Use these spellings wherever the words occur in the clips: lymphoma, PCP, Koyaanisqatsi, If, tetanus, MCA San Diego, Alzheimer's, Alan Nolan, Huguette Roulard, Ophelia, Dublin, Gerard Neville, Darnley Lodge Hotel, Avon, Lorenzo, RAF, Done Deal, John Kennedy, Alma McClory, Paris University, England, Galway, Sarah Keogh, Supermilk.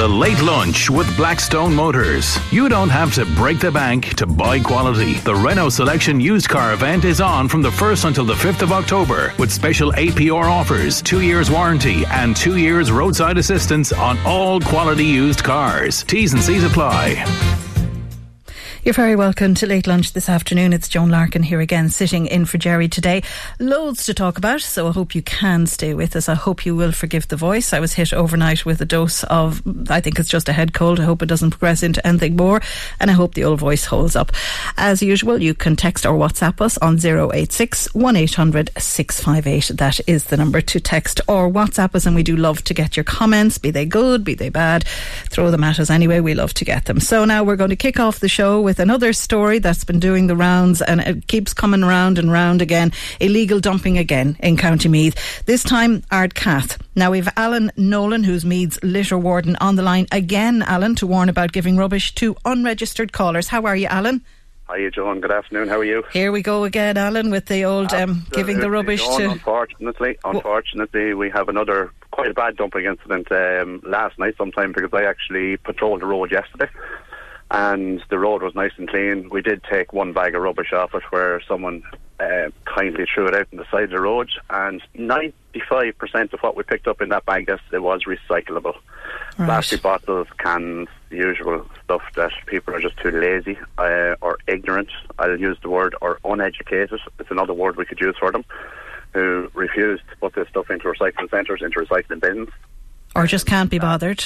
The Late Lunch with Blackstone Motors. You don't have to break the bank to buy quality. The Renault Selection Used Car event is on from the 1st until the 5th of October with special APR offers, 2 years warranty and 2 years roadside assistance on all quality used cars. T's and C's apply. You're very welcome to Late Lunch this afternoon. It's Joan Larkin here again, sitting in for Jerry today. Loads to talk about, so I hope you can stay with us. I hope you will forgive the voice. I was hit overnight with a dose of, I think it's just a head cold. I hope it doesn't progress into anything more, and I hope the old voice holds up. As usual, you can text or WhatsApp us on 086 1800 658. That is the number to text or WhatsApp us, and we do love to get your comments, be they good, be they bad. Throw them at us anyway, we love to get them. So now we're going to kick off the show with another story that's been doing the rounds, and it keeps coming round and round again. Illegal dumping again in County Meath, this time Ardcath. Now we've Alan Nolan, who's Meath's litter warden, on the line again, Alan, to warn about giving rubbish to unregistered callers. How are you, Alan? Hiya, Joan. Good afternoon. How are you? Here we go again, Alan, with the old giving the rubbish to... Unfortunately, we have another quite a bad dumping incident last night sometime, because I actually patrolled the road yesterday. And the road was nice and clean. We did take one bag of rubbish off it, where someone kindly threw it out on the side of the road. And 95% of what we picked up in that bag yesterday was recyclable. Right. Plastic bottles, cans, the usual stuff that people are just too lazy or ignorant. I'll use the word, or uneducated. It's another word we could use for them, who refuse to put this stuff into recycling centres, into recycling bins. Or just can't be bothered.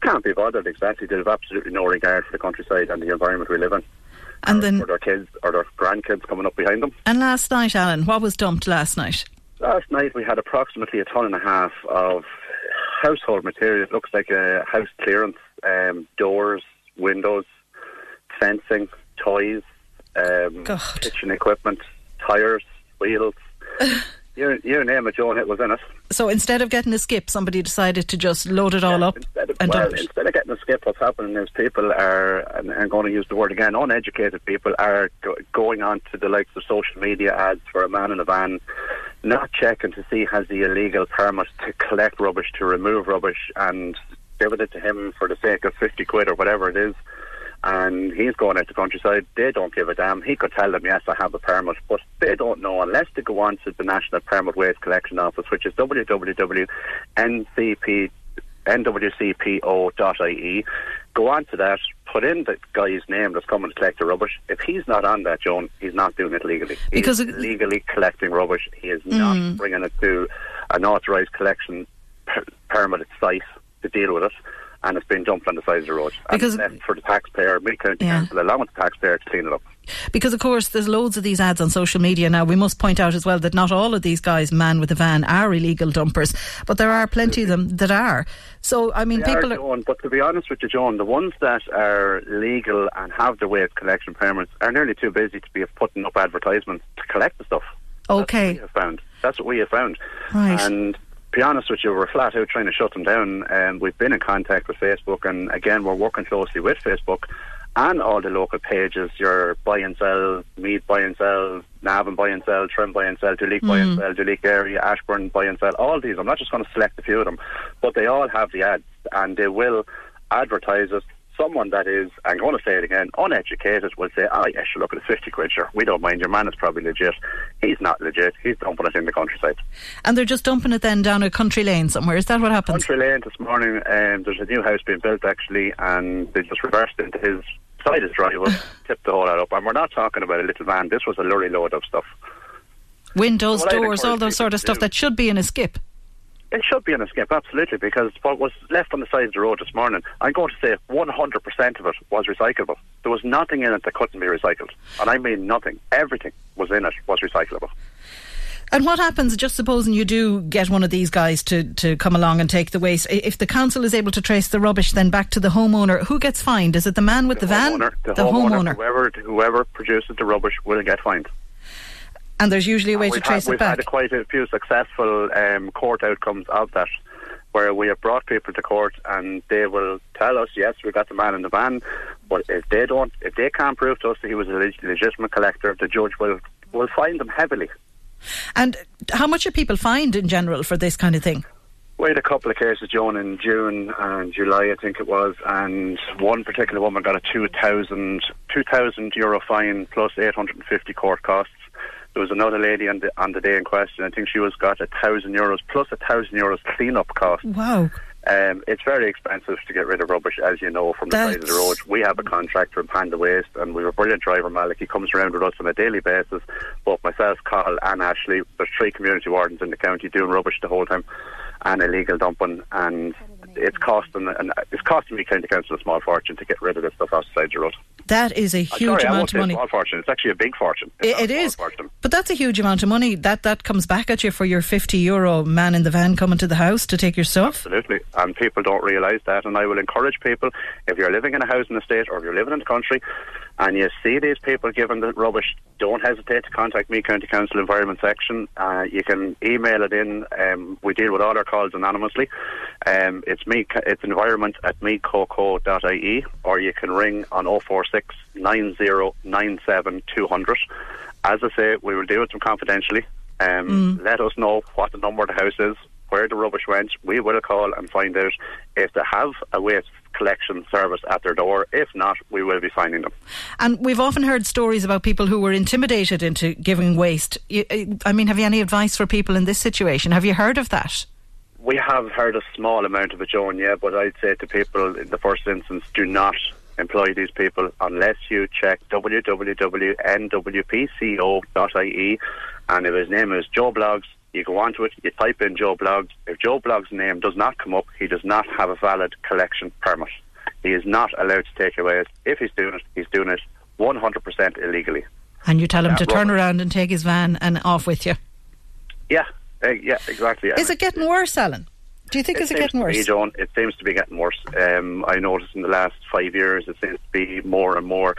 Can't be bothered, exactly. They have absolutely no regard for the countryside and the environment we live in. And then, or their kids or their grandkids coming up behind them. And last night, Alan, what was dumped last night? Last night we had approximately 1.5 tons of household material. It looks like a house clearance. Doors, windows, fencing, toys, kitchen equipment, tyres, wheels. You name it, Joan, it was in it. So instead of getting a skip, somebody decided to just load it all up and dump it. Instead of getting a skip, what's happening is people are, and I'm going to use the word again, uneducated people are going on to the likes of social media ads for a man in a van, not checking to see has the illegal permit to collect rubbish, to remove rubbish, and giving it to him for the sake of 50 quid or whatever it is. And he's going out the countryside. They don't give a damn. He could tell them, yes, I have a permit, but they don't know unless they go on to the National Permit Waste Collection Office, which is www.nwcpo.ie. Go on to that, put in the guy's name that's coming to collect the rubbish. If he's not on that, Joan, he's not doing it legally. Because he's legally collecting rubbish. He is not bringing it to an authorised collection permitted site to deal with it. And it's been dumped on the side of the road. Because, and left for the taxpayer, Mid-County Council, allowing the taxpayer to clean it up. Because, of course, there's loads of these ads on social media now. We must point out as well that not all of these guys, man with a van, are illegal dumpers, but there are plenty of them that are. So, I mean, people are... Joan, but to be honest with you, Joan, the ones that are legal and have the waste collection permits are nearly too busy to be putting up advertisements to collect the stuff. Okay. That's what we have found. Right. And... to be honest with you, we're flat out trying to shut them down, and we've been in contact with Facebook, and again we're working closely with Facebook and all the local pages, your buy and sell, Meath buy and sell, Navan buy and sell, Trim buy and sell, Duleek buy and sell, Duleek area, Ashburn buy and sell, all these. I'm not just going to select a few of them, but they all have the ads, and they will advertise it, someone that is, I'm going to say it again, uneducated will say, oh, yeah, sure, look, it's 50 quid, sure. We don't mind. Your man is probably legit. He's not legit. He's dumping it in the countryside. And they're just dumping it then down a country lane somewhere. Is that what happens? Country lane this morning, there's a new house being built, actually, and they just reversed into his side of the driveway, tipped the whole lot up. And we're not talking about a little van. This was a lorry load of stuff. Windows, well, doors, all those sort of stuff that should be in a skip. It should be in a skip, absolutely, because what was left on the side of the road this morning, I'm going to say 100% of it was recyclable. There was nothing in it that couldn't be recycled. And I mean nothing. Everything was in it was recyclable. And what happens, just supposing you do get one of these guys to come along and take the waste, if the council is able to trace the rubbish then back to the homeowner, who gets fined? Is it the man with the van? The homeowner. Whoever produces the rubbish will get fined. And there's usually a way to trace it back. We've had quite a few successful court outcomes of that, where we have brought people to court and they will tell us, yes, we got the man in the van, but if they can't prove to us that he was a legitimate collector, the judge will fine them heavily. And how much are people fined in general for this kind of thing? We had a couple of cases, Joan, in June and July, I think it was, and one particular woman got a €2,000 fine plus 850 court costs. There was another lady on the day in question. I think she was got €1,000 plus €1,000 clean-up cost. Wow. It's very expensive to get rid of rubbish, as you know, from the side of the road. We have a contractor in Panda Waste, and we have a brilliant driver, Malik. He comes around with us on a daily basis. Both myself, Carl and Ashley, there's 3 community wardens in the county doing rubbish the whole time and illegal dumping, and it's costing me county council a small fortune to get rid of this stuff outside the road. That is a huge amount of money. It's a small fortune. It's actually a big fortune. It is. But that's a huge amount of money. That comes back at you for your €50 man in the van coming to the house to take your stuff. Absolutely. And people don't realise that. And I will encourage people, if you're living in a housing estate or if you're living in the country and you see these people giving the rubbish, don't hesitate to contact me, County Council Environment Section. You can email it in. We deal with all our calls anonymously. It's environment@mecoco.ie, or you can ring on 046 9097 200. As I say, we will deal with them confidentially. Let us know what the number of the house is, where the rubbish went. We will call and find out if they have a waste collection service at their door. If not, we will be finding them. And we've often heard stories about people who were intimidated into giving waste. I mean, have you any advice for people in this situation? Have you heard of that? We have heard a small amount of it, Joan, yeah, but I'd say to people in the first instance, do not employ these people unless you check www.nwpco.ie, and if his name is Joe Bloggs, you go onto it, you type in Joe Bloggs. If Joe Bloggs' name does not come up, he does not have a valid collection permit. He is not allowed to take away it. If he's doing it, he's doing it 100% illegally. And you tell him to turn around and take his van and off with you. Yeah, exactly. Is it getting worse, Alan? Do you think it's getting worse? John, it seems to be getting worse. I noticed in the last 5 years it seems to be more and more.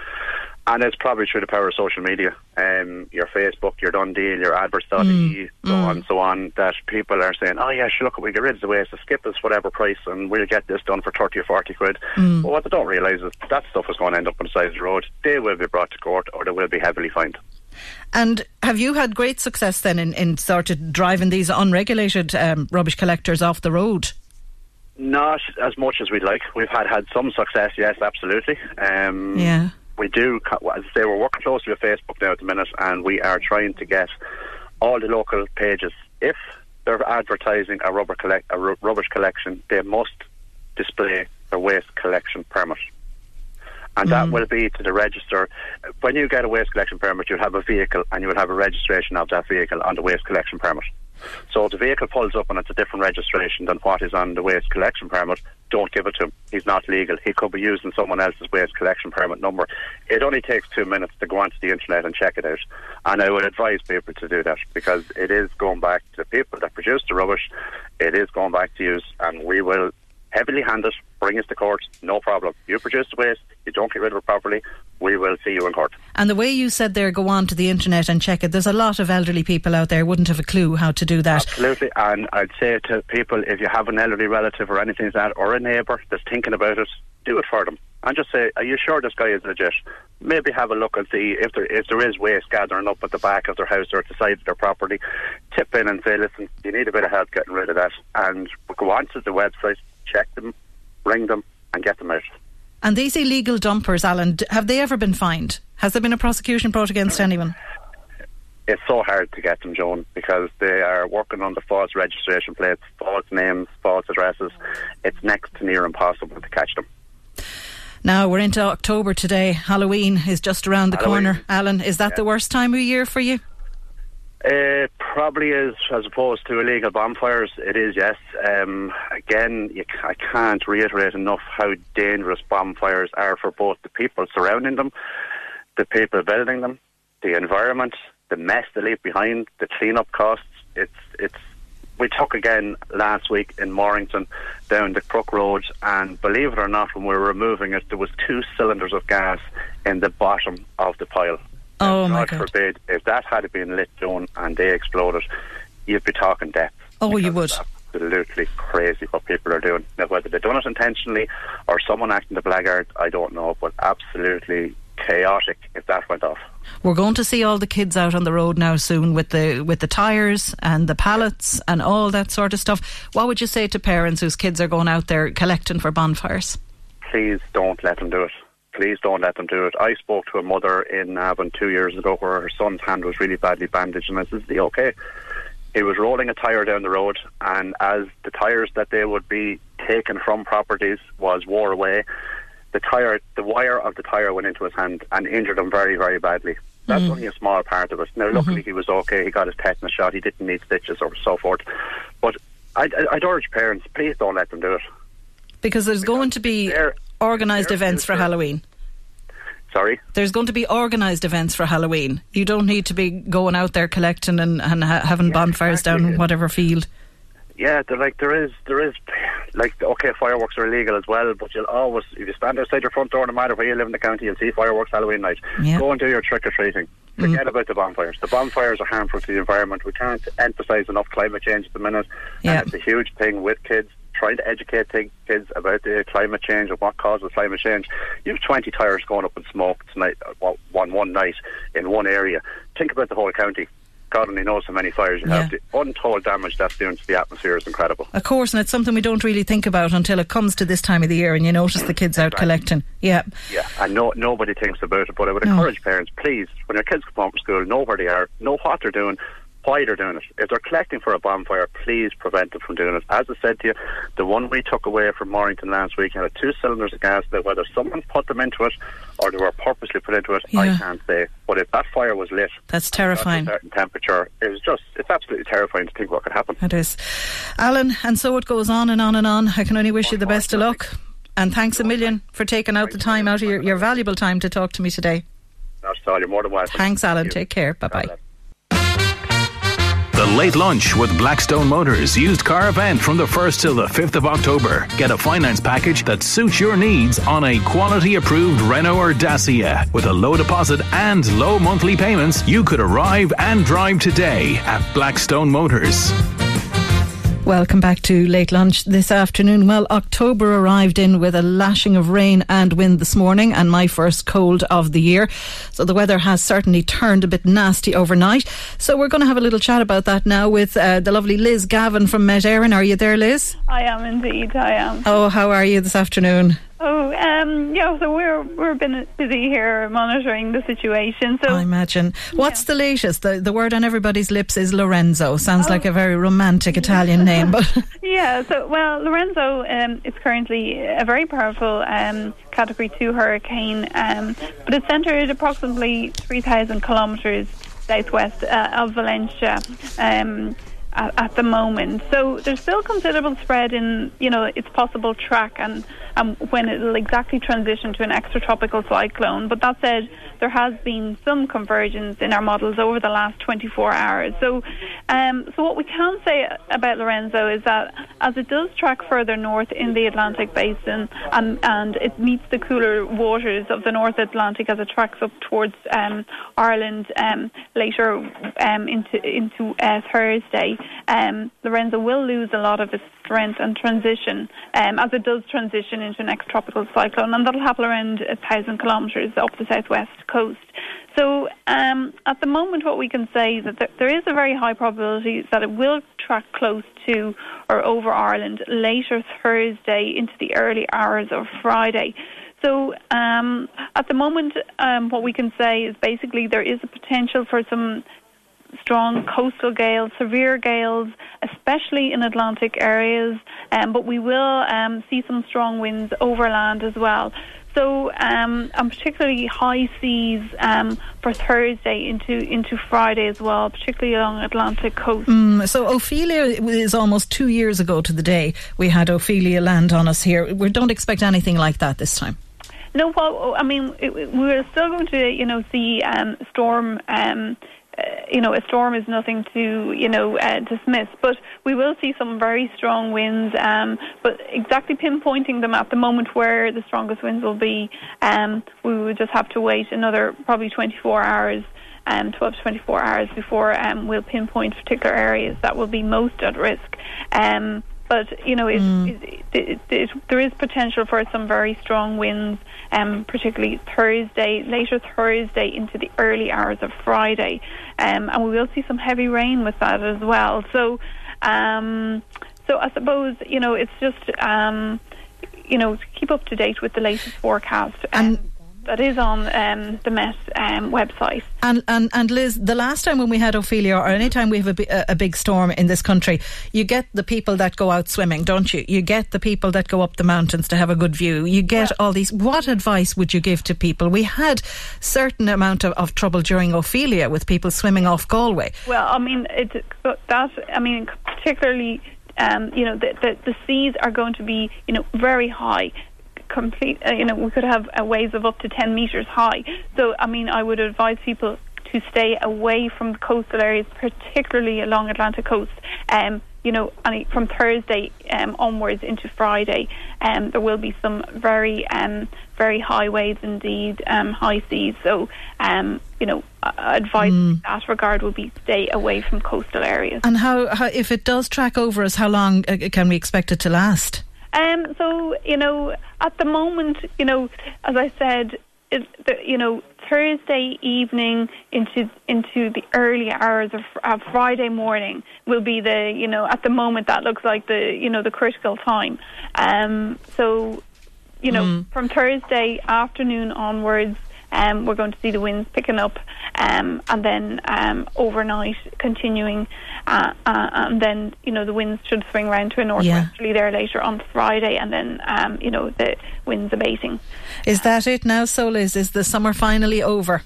And it's probably through the power of social media. Your Facebook, your Done Deal, your Adverts.ie, so on, that people are saying, oh, yeah, sure, look, we'll get rid of the waste, skip this whatever price, and we'll get this done for 30 or 40 quid. But what they don't realise is that stuff is going to end up on the side of the road. They will be brought to court or they will be heavily fined. And have you had great success then in sort of driving these unregulated rubbish collectors off the road? Not as much as we'd like. We've had some success, yes, absolutely. We do, as I say, we're working closely with Facebook now at the minute, and we are trying to get all the local pages. If they're advertising a rubbish collection, they must display a waste collection permit. And that will be to the register. When you get a waste collection permit, you'll have a vehicle and you will have a registration of that vehicle on the waste collection permit. So if the vehicle pulls up and it's a different registration than what is on the waste collection permit, don't give it to him. He's not legal. He could be using someone else's waste collection permit number. It only takes 2 minutes to go onto the internet and check it out. And I would advise people to do that, because it is going back to the people that produce the rubbish. It is going back to use, and we will heavily handed, bring us to court, no problem. You produce the waste, you don't get rid of it properly, we will see you in court. And the way you said there, go on to the internet and check it, there's a lot of elderly people out there wouldn't have a clue how to do that. Absolutely, and I'd say to people, if you have an elderly relative or anything like that, or a neighbour that's thinking about it, do it for them. And just say, are you sure this guy is legit? Maybe have a look and see if there is waste gathering up at the back of their house or at the side of their property. Tip in and say, listen, you need a bit of help getting rid of that. And go on to the website, check them, ring them and get them out. And these illegal dumpers, Alan, have they ever been fined? Has there been a prosecution brought against anyone? It's so hard to get them, Joan, because they are working on the false registration plates, false names, false addresses. It's next to near impossible to catch them. Now, we're into October today. Halloween is just around the corner. Alan, is that the worst time of year for you? It probably is, as opposed to illegal bonfires. It is, yes. Again, I can't reiterate enough how dangerous bonfires are for both the people surrounding them, the people building them, the environment, the mess they leave behind, the clean-up costs. We took again last week in Mornington down the Crook Road, and believe it or not, when we were removing it, there was 2 cylinders of gas in the bottom of the pile. Oh, my God. God forbid, if that had been lit down and they exploded, you'd be talking death. Oh, you would. It's absolutely crazy what people are doing. Now, whether they've done it intentionally or someone acting the blackguard, I don't know, but absolutely chaotic if that went off. We're going to see all the kids out on the road now soon with the tyres and the pallets and all that sort of stuff. What would you say to parents whose kids are going out there collecting for bonfires? Please don't let them do it. Please don't let them do it. I spoke to a mother in Avon 2 years ago where her son's hand was really badly bandaged, and I said, is he okay? He was rolling a tyre down the road, and as the tyres that they would be taken from properties was wore away, the wire of the tyre went into his hand and injured him very, very badly. That's only a small part of it. Now, luckily, he was okay. He got his tetanus shot. He didn't need stitches or so forth. But I'd urge parents, please don't let them do it. Because there's going to be organised events for Halloween. Sorry? There's going to be organised events for Halloween. You don't need to be going out there collecting and having bonfires down whatever field. Yeah, there is... Like, okay, fireworks are illegal as well, but you'll always, if you stand outside your front door, no matter where you live in the county, you'll see fireworks Halloween night. Yeah. Go and do your trick-or-treating. Forget about the bonfires. The bonfires are harmful to the environment. We can't emphasise enough climate change at the minute. Yeah. And it's a huge thing with kids, trying to educate kids about the climate change and what causes climate change. You have 20 tyres going up in smoke tonight, one night in one area. Think about the whole county. God only knows how many fires you have. The untold damage that's doing to the atmosphere is incredible. Of course, and it's something we don't really think about until it comes to this time of the year and you notice the kids out collecting. Yeah. Yeah, and nobody thinks about it, but I would encourage parents, please, when your kids come home from school, know where they are, know what they're doing, why they're doing it. If they're collecting for a bonfire, please prevent them from doing it. As I said to you, the one we took away from Mornington last week had 2 cylinders of gas. Now, whether someone put them into it or they were purposely put into it, I can't say. But if that fire was lit, that's terrifying. At a certain temperature, it's absolutely terrifying to think what could happen. It is, Alan, and so it goes on and on and on. I can only wish you the best of luck, and thanks a million for taking out the time out of your valuable time to talk to me today. That's all. You're more than welcome. Thanks, Alan. Thank you. Take care. Bye bye. The Late Lunch with Blackstone Motors used car event from the 1st till the 5th of October. Get a finance package that suits your needs on a quality approved Renault or Dacia. With a low deposit and low monthly payments, you could arrive and drive today at Blackstone Motors. Welcome back to Late Lunch this afternoon. Well, October arrived in with a lashing of rain and wind this morning, and my first cold of the year. So the weather has certainly turned a bit nasty overnight. So we're going to have a little chat about that now with the lovely Liz Gavin from Met Éireann. Are you there, Liz? I am indeed, I am. Oh, how are you this afternoon? Oh, so we're been busy here monitoring the situation. So I imagine. What's the latest? The word on everybody's lips is Lorenzo. Sounds like a very romantic Italian name, but Lorenzo is currently a very powerful Category 2 hurricane, but it's centred approximately 3,000 kilometres southwest of Valencia. At the moment, so there's still considerable spread in its possible track and when it'll exactly transition to an extratropical cyclone. But that said, there has been some convergence in our models over the last 24 hours. So what we can say about Lorenzo is that as it does track further north in the Atlantic basin and it meets the cooler waters of the North Atlantic as it tracks up towards Ireland later into Thursday. Lorenzo will lose a lot of its strength and transition as it does transition into an extratropical cyclone, and that'll happen around 1,000 kilometres up the southwest coast. So at the moment what we can say that there is a very high probability that it will track close to or over Ireland later Thursday into the early hours of Friday. So at the moment, what we can say is basically there is a potential for some strong coastal gales, severe gales, especially in Atlantic areas, but we will see some strong winds overland as well. So, and particularly high seas for Thursday into Friday as well, particularly along Atlantic coast. So Ophelia is almost 2 years ago to the day we had Ophelia land on us here. We don't expect anything like that this time. No, well, I mean, we're still going to, see storm. A storm is nothing to, dismiss. But we will see some very strong winds, but exactly pinpointing them at the moment where the strongest winds will be, we would just have to wait another probably 24 hours, 12 to 24 hours before we'll pinpoint particular areas that will be most at risk. But, there is potential for some very strong winds, particularly later Thursday into the early hours of Friday. And we will see some heavy rain with that as well. So, I suppose, it's just, to keep up to date with the latest forecast. And that is on the Met website. And Liz, the last time when we had Ophelia, or any time we have a big storm in this country, you get the people that go out swimming, don't you? You get the people that go up the mountains to have a good view. You get all these. What advice would you give to people? We had certain amount of trouble during Ophelia with people swimming off Galway. Well, I mean, particularly, the seas are going to be, very high. We could have waves of up to 10 metres high. So, I mean, I would advise people to stay away from the coastal areas, particularly along Atlantic coast. From Thursday onwards into Friday, there will be some very, very high waves indeed, high seas. So, advice in that regard would be stay away from coastal areas. And how if it does track over us, how long can we expect it to last? At the moment, as I said, Thursday evening into the early hours of Friday morning will be the, at the moment that looks like the, the critical time. From Thursday afternoon onwards, we're going to see the winds picking up, and then overnight continuing, and then the winds should swing round to a northwesterly there later on Friday, and then the winds abating. Is that it now, so Liz? Is the summer finally over?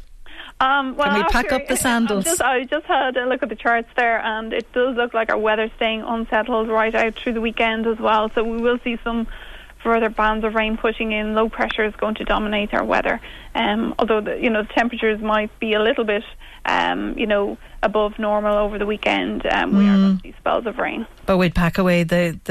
Can we pack up the sandals? I just had a look at the charts there, and it does look like our weather staying unsettled right out through the weekend as well. So we will see some further bands of rain pushing in. Low pressure is going to dominate our weather, although the temperatures might be a little bit above normal over the weekend. We are going to see spells of rain, but we'd pack away the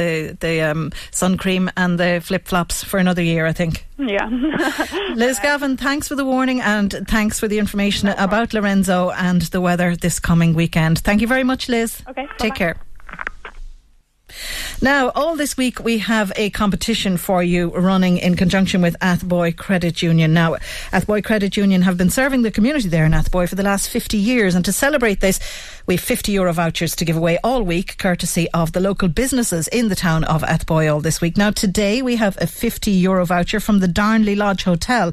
sun cream and the flip-flops for another year, I think. Liz Gavin, thanks for the warning and thanks for the information about Lorenzo and the weather this coming weekend. Thank you very much, Liz. Okay, take care. Now, all this week we have a competition for you running in conjunction with Athboy Credit Union. Now, Athboy Credit Union have been serving the community there in Athboy for the last 50 years. And to celebrate this, we have €50 vouchers to give away all week, courtesy of the local businesses in the town of Athboy all this week. Now, today we have a €50 voucher from the Darnley Lodge Hotel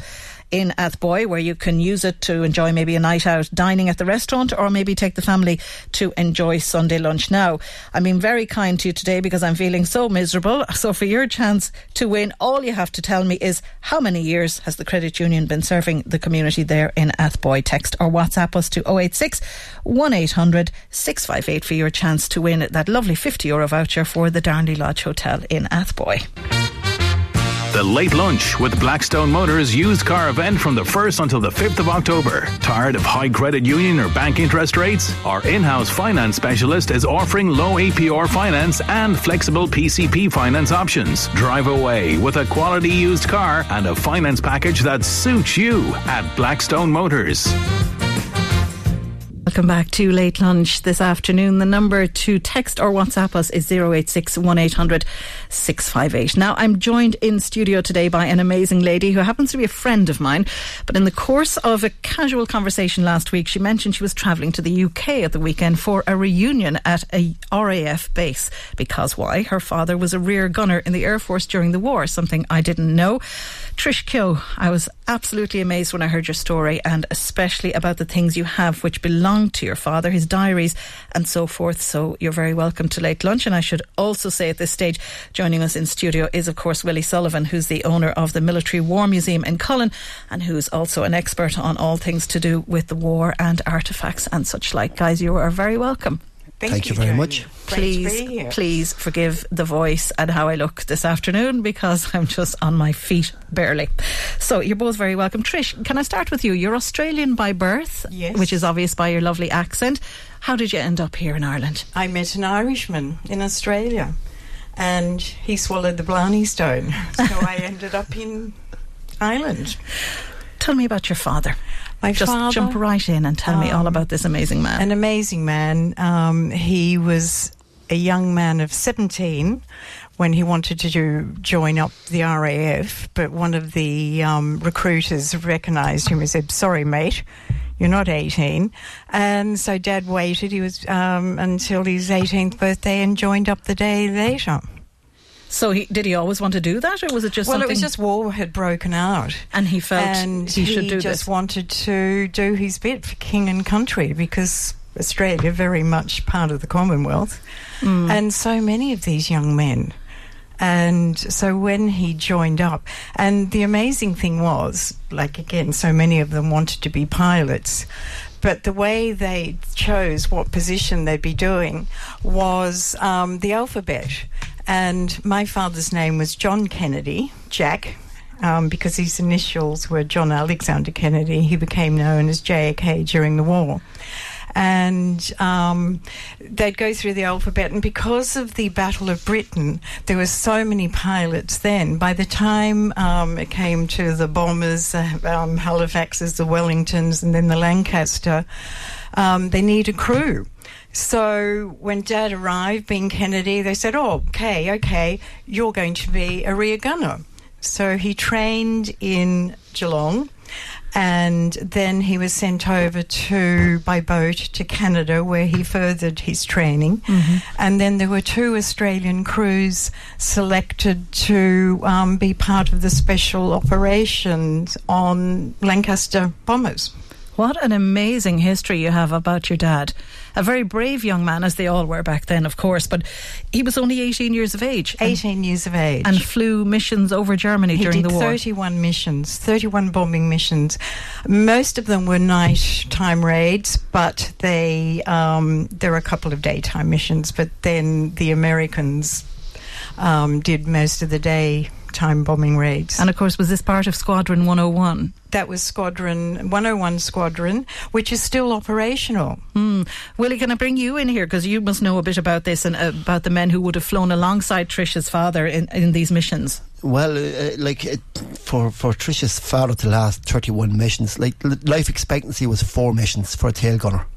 in Athboy, where you can use it to enjoy maybe a night out dining at the restaurant, or maybe take the family to enjoy Sunday lunch. Now, I'm being very kind to you today because I'm feeling so miserable. So for your chance to win, all you have to tell me is how many years has the credit union been serving the community there in Athboy. Text or WhatsApp us to 086 1800 658 for your chance to win that lovely €50 voucher for the Darnley Lodge Hotel in Athboy. The Late Lunch with Blackstone Motors used car event from the 1st until the 5th of October. Tired of high credit union or bank interest rates? Our in-house finance specialist is offering low APR finance and flexible PCP finance options. Drive away with a quality used car and a finance package that suits you at Blackstone Motors. Welcome back to Late Lunch this afternoon. The number to text or WhatsApp us is 086 1800 658. Now, I'm joined in studio today by an amazing lady who happens to be a friend of mine. But in the course of a casual conversation last week, she mentioned she was travelling to the UK at the weekend for a reunion at a RAF base. Because why? Her father was a rear gunner in the Air Force during the war, something I didn't know. Trish Keogh, I was absolutely amazed when I heard your story, and especially about the things you have which belong to your father, his diaries and so forth. So you're very welcome to Late Lunch. And I should also say at this stage, joining us in studio is, of course, Willie Sullivan, who's the owner of the Military War Museum in Cullen, and who's also an expert on all things to do with the war and artefacts and such like. Guys, you are very welcome. Thank you very much. Please forgive the voice and how I look this afternoon, because I'm just on my feet barely. So you're both very welcome. Trish, can I start with you? You're Australian by birth, yes, which is obvious by your lovely accent. How did you end up here in Ireland? I met an Irishman in Australia and he swallowed the Blarney Stone. So I ended up in Ireland. Tell me about your father. My father, jump right in and tell me all about this amazing man. An amazing man. He was a young man of 17 when he wanted to join up the RAF, but one of the recruiters recognised him and said, "Sorry, mate, you're not 18." And so Dad waited. He was until his 18th birthday and joined up the day later. So did he always want to do that, or was it just something? Well, it was just war had broken out. And he felt he should do this. He just wanted to do his bit for king and country, because Australia, very much part of the Commonwealth, and so many of these young men. And so when he joined up, and the amazing thing was, like, again, so many of them wanted to be pilots, but the way they chose what position they'd be doing was the alphabet. And my father's name was John Kennedy, Jack, because his initials were John Alexander Kennedy. He became known as JAK during the war. And they'd go through the alphabet. And because of the Battle of Britain, there were so many pilots then. By the time it came to the bombers, Halifaxes, the Wellingtons, and then the Lancaster, they needed a crew. So when Dad arrived, being Kennedy, they said, "Oh, okay, you're going to be a rear gunner." So he trained in Geelong, and then he was sent over by boat to Canada, where he furthered his training. Mm-hmm. And then there were two Australian crews selected to be part of the special operations on Lancaster bombers. What an amazing history you have about your dad. A very brave young man, as they all were back then, of course, but he was only 18 years of age. And flew missions over Germany during the war. He did 31 missions, 31 bombing missions. Most of them were nighttime raids, but there were a couple of daytime missions, but then the Americans did most of the daytime bombing raids. And of course, was this part of Squadron 101? That was Squadron 101 Squadron, which is still operational. Willie, can I bring you in here? Because you must know a bit about this and about the men who would have flown alongside Trish's father in these missions. Well, for Trish's father to last 31 missions, like, life expectancy was 4 missions for a tail gunner.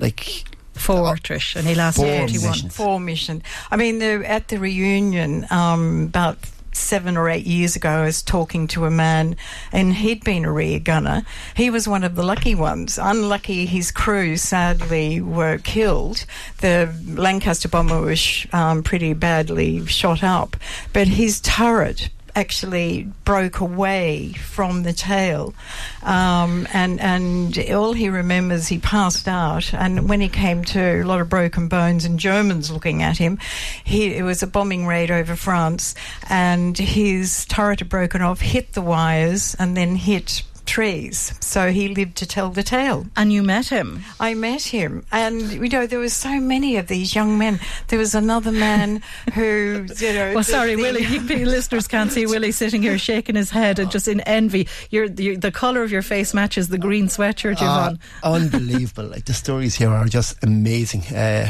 Trish, and he lasted 31. Missions. 4 missions. I mean, at the reunion, about 7 or 8 years ago, I was talking to a man, and he'd been a rear gunner. He was one of the lucky ones. Unlucky, his crew sadly were killed. The Lancaster bomber was pretty badly shot up, but his turret actually broke away from the tail, and all he remembers, he passed out, and when he came to, a lot of broken bones and Germans looking at him. It was a bombing raid over France, and his turret had broken off, hit the wires, and then hit trees. So he lived to tell the tale. And you met him? I met him. And, you know, there were so many of these young men. There was another man who, you know... Well, sorry, Willie, listeners can't see Willie sitting here shaking his head and just in envy. The colour of your face matches the green sweatshirt you've on. Unbelievable. The stories here are just amazing.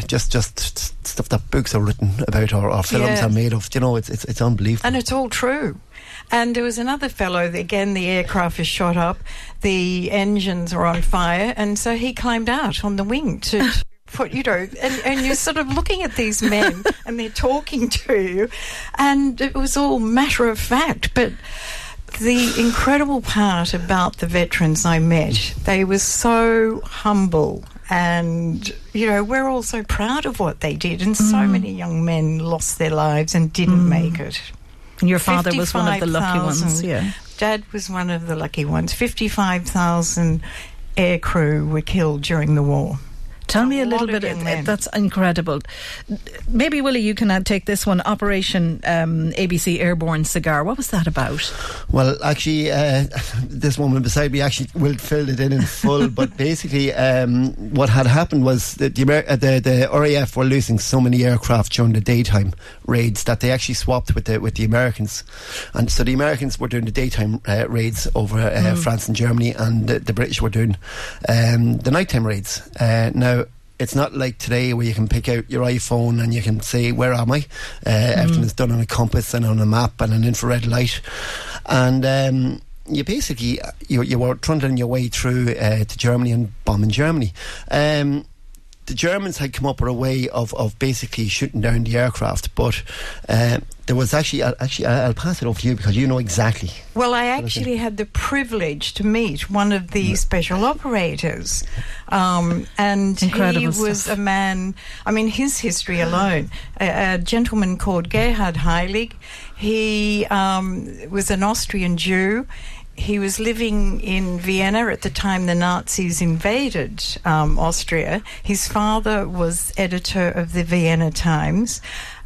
Just stuff that books are written about or films are made of. You know, it's unbelievable. And it's all true. And there was another fellow, again, the aircraft is shot up, the engines were on fire, and so he climbed out on the wing to put, you know, and you're sort of looking at these men and they're talking to you, and it was all matter of fact. But the incredible part about the veterans I met, they were so humble. And, you know, we're all so proud of what they did. And so many young men lost their lives and didn't make it. And your father was one of the lucky ones, yeah. Dad was one of the lucky ones. 55,000 aircrew were killed during the war. Tell me a little bit, that's incredible. Maybe, Willie, you can take this one, Operation ABC Airborne Cigar. What was that about? Well, actually, this woman beside me actually will fill it in full, but basically what had happened was that the RAF were losing so many aircraft during the daytime raids that they actually swapped with the Americans. And so the Americans were doing the daytime raids over France and Germany, and the British were doing the nighttime raids. Now, it's not like today where you can pick out your iPhone and you can say, where am I? Everything is done on a compass and on a map and an infrared light. And you were trundling your way through to Germany and bombing Germany. The Germans had come up with a way of basically shooting down the aircraft, but there was actually I'll pass it over to you because you know exactly. Well, I actually had the privilege to meet one of the special operators, and he was a man. I mean, his history alone. A gentleman called Gerhard Heilig. He was an Austrian Jew. He was living in Vienna at the time the Nazis invaded Austria. His father was editor of the Vienna Times,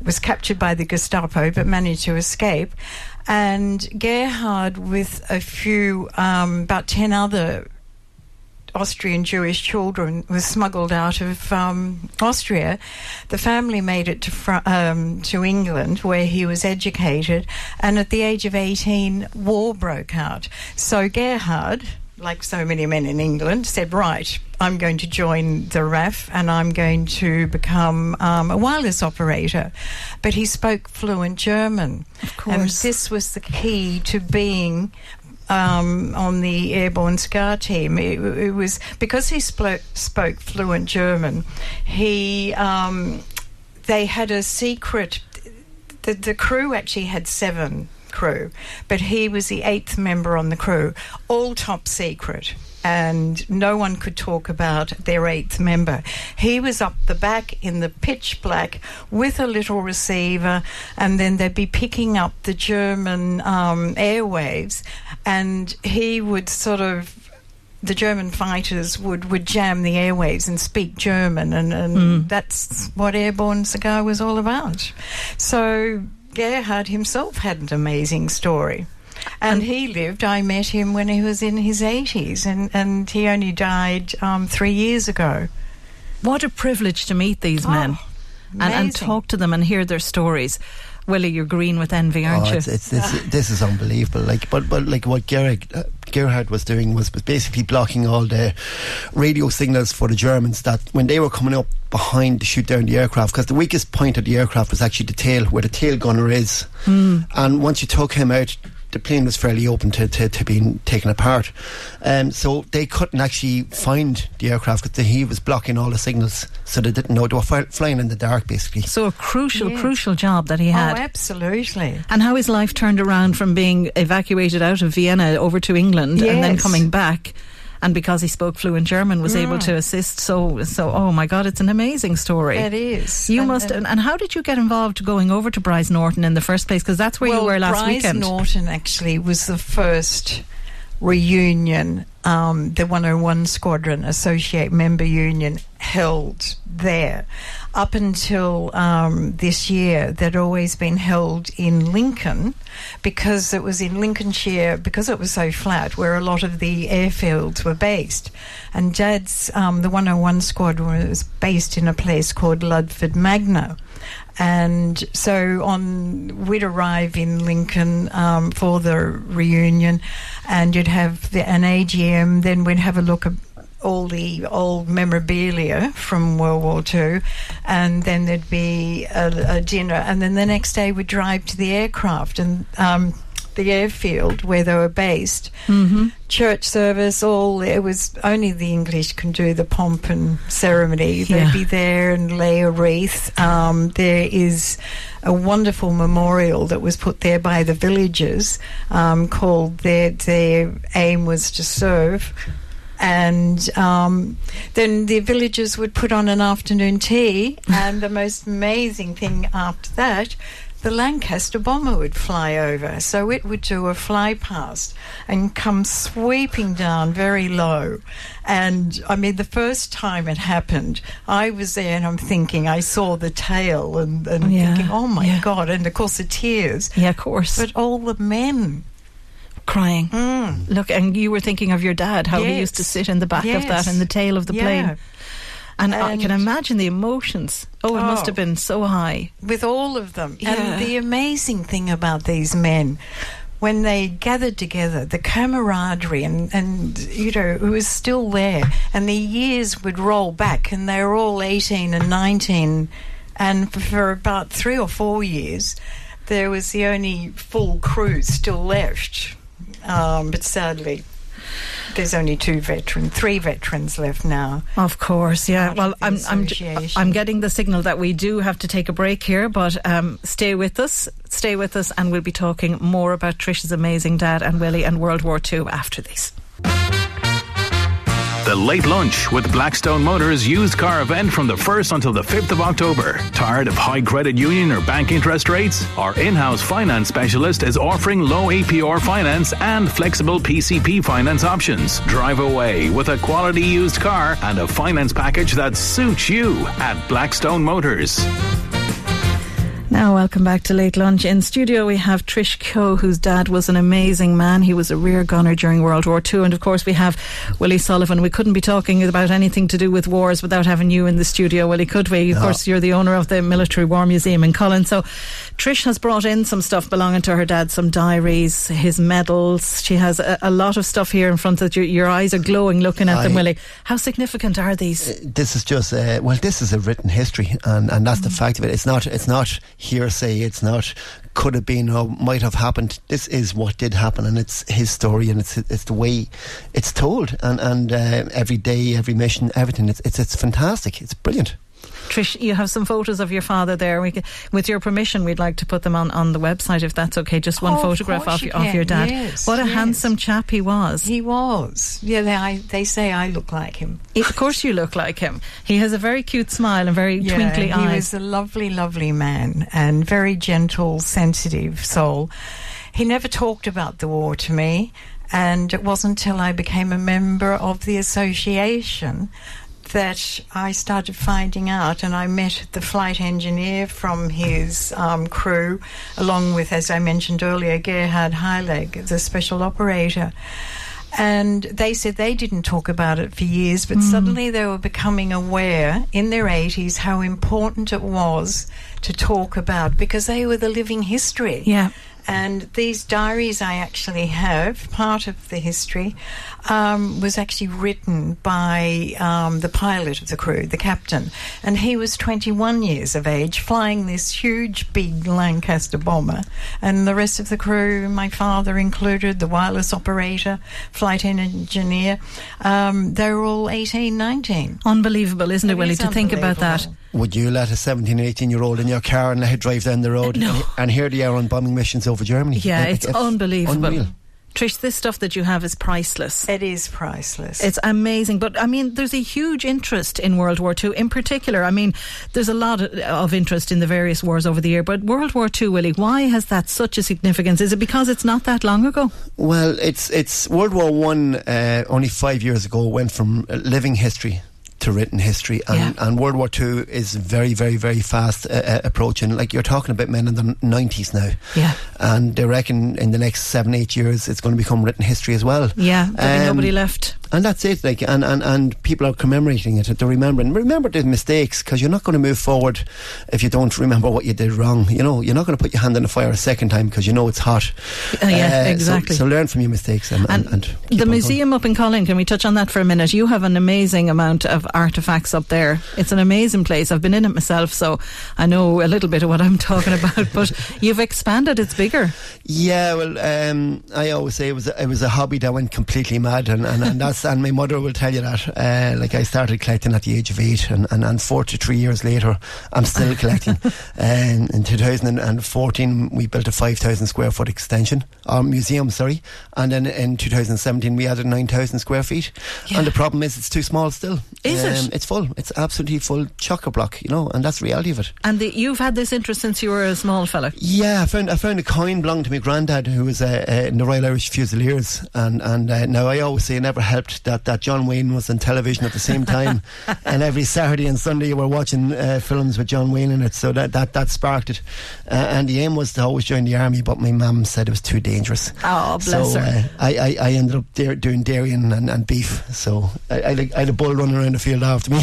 was captured by the Gestapo but managed to escape. And Gerhard, with a few, about 10 other Austrian Jewish children, was smuggled out of Austria. The family made it to England, where he was educated, and at the age of 18, war broke out. So Gerhard, like so many men in England, said, right, I'm going to join the RAF and I'm going to become a wireless operator. But he spoke fluent German. Of course. And this was the key to being on the Airborne Cigar team. It was because he spoke fluent German. He they had a secret. The crew actually had 7 crew, but he was the 8th member on the crew, all top secret, and no one could talk about their 8th member. He was up the back in the pitch black with a little receiver, and then they'd be picking up the German airwaves, and he would sort of, the German fighters would jam the airwaves and speak German, and that's what Airborne Cigar was all about. So Gerhard himself had an amazing story. And he lived, I met him when he was in his 80s, and he only died 3 years ago. What a privilege to meet these men and talk to them and hear their stories. Willie, you're green with envy, aren't you? This is unbelievable. Like, but like what Gerhard was doing was basically blocking all the radio signals for the Germans that when they were coming up behind to shoot down the aircraft, because the weakest point of the aircraft was actually the tail, where the tail gunner is. And once you took him out, the plane was fairly open to being taken apart. So they couldn't actually find the aircraft because he was blocking all the signals, so they didn't know. They were flying in the dark, basically. So a crucial job that he had. Oh, absolutely. And how his life turned around from being evacuated out of Vienna over to England and then coming back. And because he spoke fluent German, was able to assist. So, oh my God, it's an amazing story. It is. And how did you get involved going over to Bryce Norton in the first place? Because that's where you were last weekend. Bryce Norton actually was the first reunion the 101 Squadron Associate Member Union held there. Up until this year, they'd always been held in Lincoln, because it was in Lincolnshire, because it was so flat, where a lot of the airfields were based. And Dad's, the 101 Squadron was based in a place called Ludford Magna. And so we'd arrive in Lincoln for the reunion, and you'd have an AGM, then we'd have a look at all the old memorabilia from World War II, and then there'd be a dinner, and then the next day we'd drive to the aircraft and the airfield where they were based. Church service, it was only the English can do the pomp and ceremony. They'd be there and lay a wreath. There is a wonderful memorial that was put there by the villagers, called their aim was to serve. And then the villagers would put on an afternoon tea, and the most amazing thing after that, the Lancaster bomber would fly over. So it would do a fly past and come sweeping down very low. And, I mean, the first time it happened, I was there and I'm thinking, I saw the tail and thinking, oh, my God. And, of course, the tears. Yeah, of course. But all the men crying. Mm. Look, and you were thinking of your dad, how he used to sit in the back of that in the tail of the plane. And I can imagine the emotions. Oh, it must have been so high. With all of them. Yeah. And the amazing thing about these men, when they gathered together, the camaraderie and you know, it was still there. And the years would roll back and they were all 18 and 19. And for about 3 or 4 years, there was the only full crew still left. But sadly, there's only 3 veterans left now. Of course, yeah. Well, I'm getting the signal that we do have to take a break here, but stay with us, and we'll be talking more about Trish's amazing dad and Willie and World War II after this. The Late Lunch with Blackstone Motors used car event from the 1st until the 5th of October. Tired of high credit union or bank interest rates? Our in-house finance specialist is offering low APR finance and flexible PCP finance options. Drive away with a quality used car and a finance package that suits you at Blackstone Motors. Now, welcome back to Late Lunch. In studio, we have Trish Keogh, whose dad was an amazing man. He was a rear gunner during World War II. And, of course, we have Willie Sullivan. We couldn't be talking about anything to do with wars without having you in the studio, Willie, could we? Of course, you're the owner of the Military War Museum in Cullen. So Trish has brought in some stuff belonging to her dad, some diaries, his medals. She has a lot of stuff here in front that your eyes are glowing looking at them, Willie. How significant are these? This is just, this is a written history, and that's the fact of it. It's not hearsay, it's not could have been or might have happened. This is what did happen, and it's his story, and it's the way it's told, and every day, every mission, everything. It's fantastic, it's brilliant. Trish, you have some photos of your father there. With your permission, we'd like to put them on the website, if that's okay. Just one photograph of your dad. Yes, what a handsome chap he was. He was. Yeah, they say I look like him. Of course you look like him. He has a very cute smile and very twinkly eyes. He was a lovely, lovely man and very gentle, sensitive soul. He never talked about the war to me, and it wasn't until I became a member of the association that I started finding out, and I met the flight engineer from his crew, along with, as I mentioned earlier, Gerhard Heilig, the special operator. And they said they didn't talk about it for years, but suddenly they were becoming aware in their 80s how important it was to talk about, because they were the living history. Yeah. And these diaries I actually have, part of the history, was actually written by the pilot of the crew, the captain. And he was 21 years of age, flying this huge, big Lancaster bomber. And the rest of the crew, my father included, the wireless operator, flight engineer, they were all 18, 19. Unbelievable, isn't it Willie, to think about that? Would you let a 17, 18-year-old in your car and let her drive down the road? No. And here they are on bombing missions over Germany. Yeah, it's unbelievable. Unreal. Trish, this stuff that you have is priceless. It is priceless. It's amazing. But, I mean, there's a huge interest in World War II in particular. I mean, there's a lot of interest in the various wars over the year. But World War II, Willie, why has that such a significance? Is it because it's not that long ago? Well, it's World War I only 5 years ago went from living history to written history, and World War II is very, very, very fast approaching. Like, you're talking about men in the 90s now, and they reckon in the next 7-8 years it's going to become written history as well. Yeah, there'll be nobody left. And that's it, like, and people are commemorating it, they're remembering. Remember the mistakes, because you're not going to move forward if you don't remember what you did wrong. You know, you're not going to put your hand in the fire a second time because you know it's hot. Exactly. So learn from your mistakes. And the museum up in Cullen, can we touch on that for a minute? You have an amazing amount of artefacts up there. It's an amazing place. I've been in it myself, so I know a little bit of what I'm talking about, but you've expanded, it's bigger. Yeah, well, I always say it was a hobby that went completely mad, and that's yes, and my mother will tell you that. Like, I started collecting at the age of 8, and 43 years later, I'm still collecting. In 2014, we built a 5,000 square foot extension, or museum, sorry. And then in 2017, we added 9,000 square feet. Yeah. And the problem is, it's too small still. Is it? It's full. It's absolutely full, chock-a-block, you know, and that's the reality of it. And you've had this interest since you were a small fella? Yeah, I found a coin belonged to my granddad, who was in the Royal Irish Fusiliers, and now I always say it never helped that John Wayne was on television at the same time, and every Saturday and Sunday you were watching films with John Wayne in it, so that sparked it, and the aim was to always join the army, but my mum said it was too dangerous. Oh, bless her. I ended up doing dairy and beef, so I had a bull running around the field after me.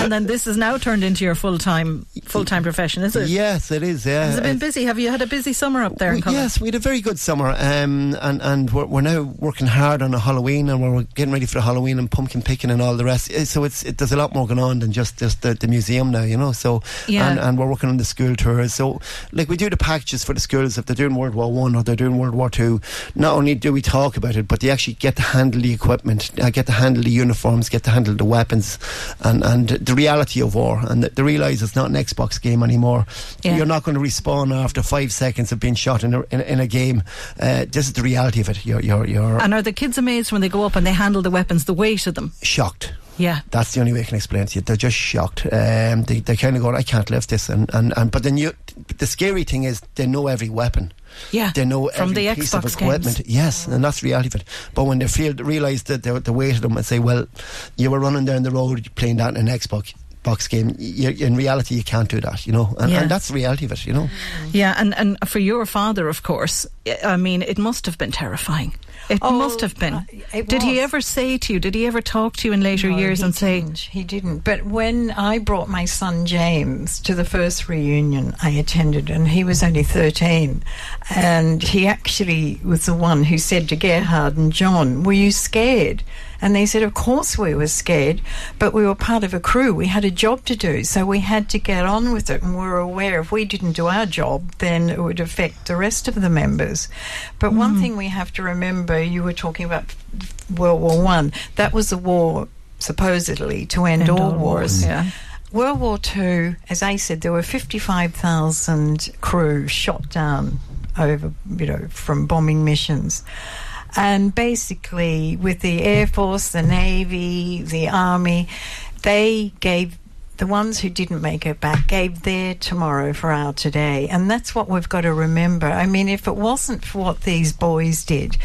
And then this has now turned into your full-time profession, is it? Yes, it is, yeah. Has it been busy? Have you had a busy summer up there in Cullen? Yes, we had a very good summer, and we're now working hard on a Halloween, and we're getting ready for the Halloween and pumpkin picking and all the rest, so there's a lot more going on than just the museum now, you know, so yeah. And we're working on the school tours, so like we do the packages for the schools. If they're doing World War I or they're doing World War II, not only do we talk about it, but they actually get to handle the equipment, get to handle the uniforms, get to handle the weapons and the reality of war, and they realise it's not an Xbox game anymore. Yeah. You're not going to respawn after 5 seconds of being shot in a game. This is the reality of it. And are the kids amazed when they go up and they handle the weapons, the weight of them? Shocked. Yeah, that's the only way I can explain it to you. They're just shocked. They kind of go, I can't lift this, and but then the scary thing is they know every weapon. Yeah, they know from every piece of equipment. Games. Yes, and that's the reality of it. But when they realise that the weight of them, and say, well, you were running down the road playing that in an Xbox game, in reality you can't do that, you know, and that's the reality of it, you know. Yeah, and for your father, of course, I mean, it must have been terrifying. It must have been. Did he ever say to you, did he ever talk to you in later years and say? He didn't. But when I brought my son James to the first reunion I attended, and he was only 13, and he actually was the one who said to Gerhard and John, were you scared? And they said, of course we were scared, but we were part of a crew. We had a job to do, so we had to get on with it, and we were aware if we didn't do our job, then it would affect the rest of the members. But one thing we have to remember, you were talking about World War I. That was the war, supposedly, to end all wars. Yeah. World War II, as I said, there were 55,000 crew shot down over, you know, from bombing missions. And basically, with the Air Force, the Navy, the Army, they gave, the ones who didn't make it back, gave their tomorrow for our today. And that's what we've got to remember. I mean, if it wasn't for what these boys did,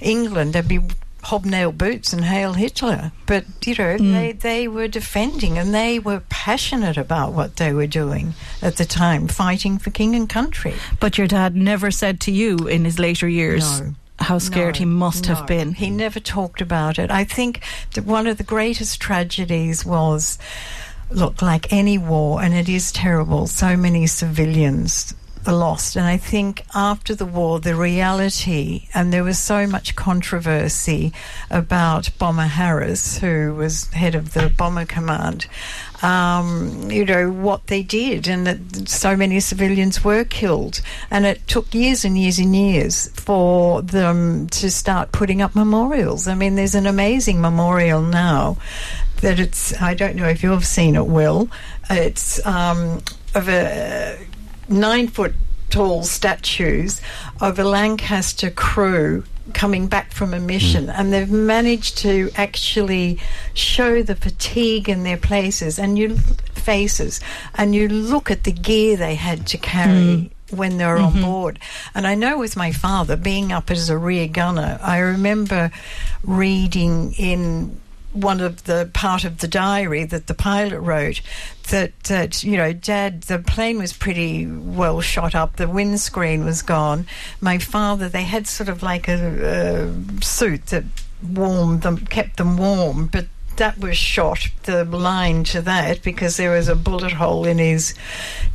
England, they'd be hobnail boots and Hail Hitler. But, you know, they were defending, and they were passionate about what they were doing at the time, fighting for king and country. But your dad never said to you in his later years... No. How scared he must have been. He never talked about it. I think that one of the greatest tragedies was, look, like any war, and it is terrible, so many civilians are lost. And I think after the war, the reality, and there was so much controversy about Bomber Harris, who was head of the Bomber Command, you know, what they did, and that so many civilians were killed, and it took years and years and years for them to start putting up memorials. I mean, there's an amazing memorial now that it's, I don't know if you've seen it, Will, it's of a 9-foot tall statues of a Lancaster crew coming back from a mission, and they've managed to actually show the fatigue in their faces, and you look at the gear they had to carry when they were on board. And I know with my father being up as a rear gunner, I remember reading in one of the part of the diary that the pilot wrote that you know, Dad, the plane was pretty well shot up, the windscreen was gone. My father, they had sort of like a suit that warmed them, kept them warm, but that was shot, the line to that, because there was a bullet hole in his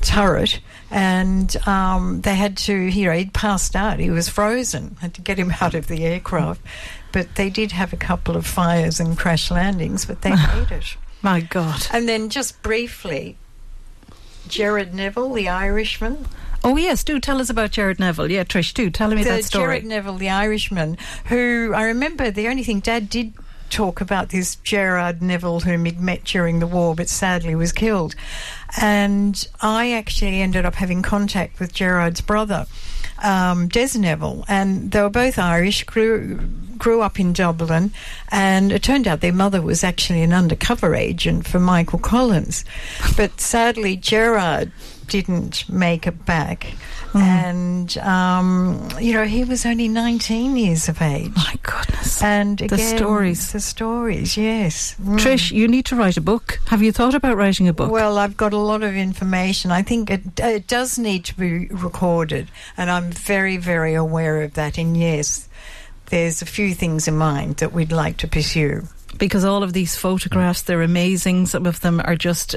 turret, and they had to, you know, he'd passed out, he was frozen, had to get him out of the aircraft. But they did have a couple of fires and crash landings, but they made it. My God. And then just briefly, Gerard Neville, the Irishman. Oh yes, do tell us about Gerard Neville. Yeah, Trish, do tell me that story. Gerard Neville, the Irishman, who I remember the only thing Dad did talk about this Gerard Neville whom he'd met during the war but sadly was killed. And I actually ended up having contact with Gerard's brother, Des Neville, and they were both Irish, grew up in Dublin, and it turned out their mother was actually an undercover agent for Michael Collins. But sadly Gerard didn't make it back. Mm. And, you know, he was only 19 years of age. My goodness. And again, the stories, yes. Mm. Trish, you need to write a book. Have you thought about writing a book? Well, I've got a lot of information. I think it does need to be recorded, and I'm very, very aware of that. And yes, there's a few things in mind that we'd like to pursue. Because all of these photographs, they're amazing. Some of them are just...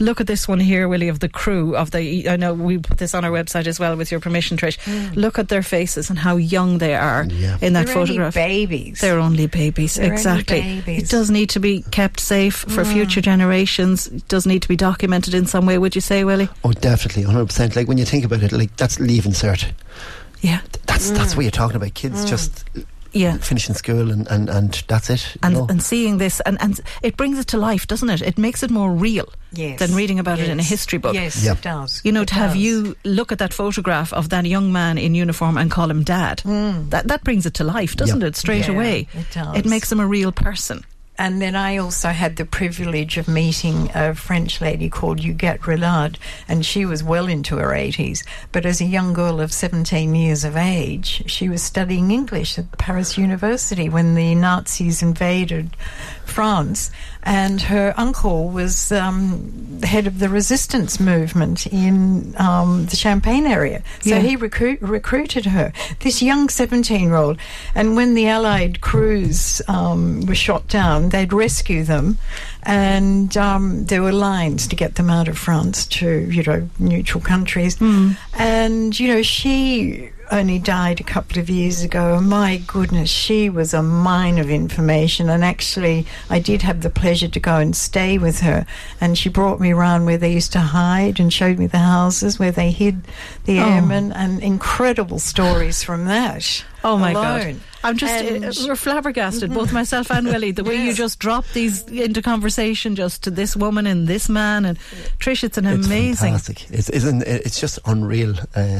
look at this one here, Willie, of the crew. I know we put this on our website as well, with your permission, Trish. Mm. Look at their faces and how young they are in that photograph. They're only babies. They're only babies, exactly. It does need to be kept safe for future generations. It does need to be documented in some way, would you say, Willie? Oh, definitely, 100%. Like, when you think about it, like, that's Leave Insert. Yeah. That's what you're talking about. Kids just... Yeah, finishing school and that's it. And seeing this and it brings it to life, doesn't it? It makes it more real than reading about it in a history book. Yes, it does. You know, it have you look at that photograph of that young man in uniform and call him Dad. Mm. That brings it to life, doesn't it? Straight away, it does. It makes him a real person. And then I also had the privilege of meeting a French lady called Huguette Roulard, and she was well into her 80s. But as a young girl of 17 years of age, she was studying English at Paris University when the Nazis invaded France. And her uncle was the head of the resistance movement in the Champagne area. So he recruited her, this young 17-year-old. And when the Allied crews were shot down, they'd rescue them. And there were lines to get them out of France to, you know, neutral countries. Mm. And, you know, she... only died a couple of years ago. My goodness, she was a mine of information, and actually I did have the pleasure to go and stay with her, and she brought me around where they used to hide and showed me the houses where they hid the airmen, and incredible stories from that. Oh my God. I'm just, we're flabbergasted, both myself and Willie, the way you just drop these into conversation just to this woman and this man. And Trish, it's amazing. Fantastic. It's just unreal.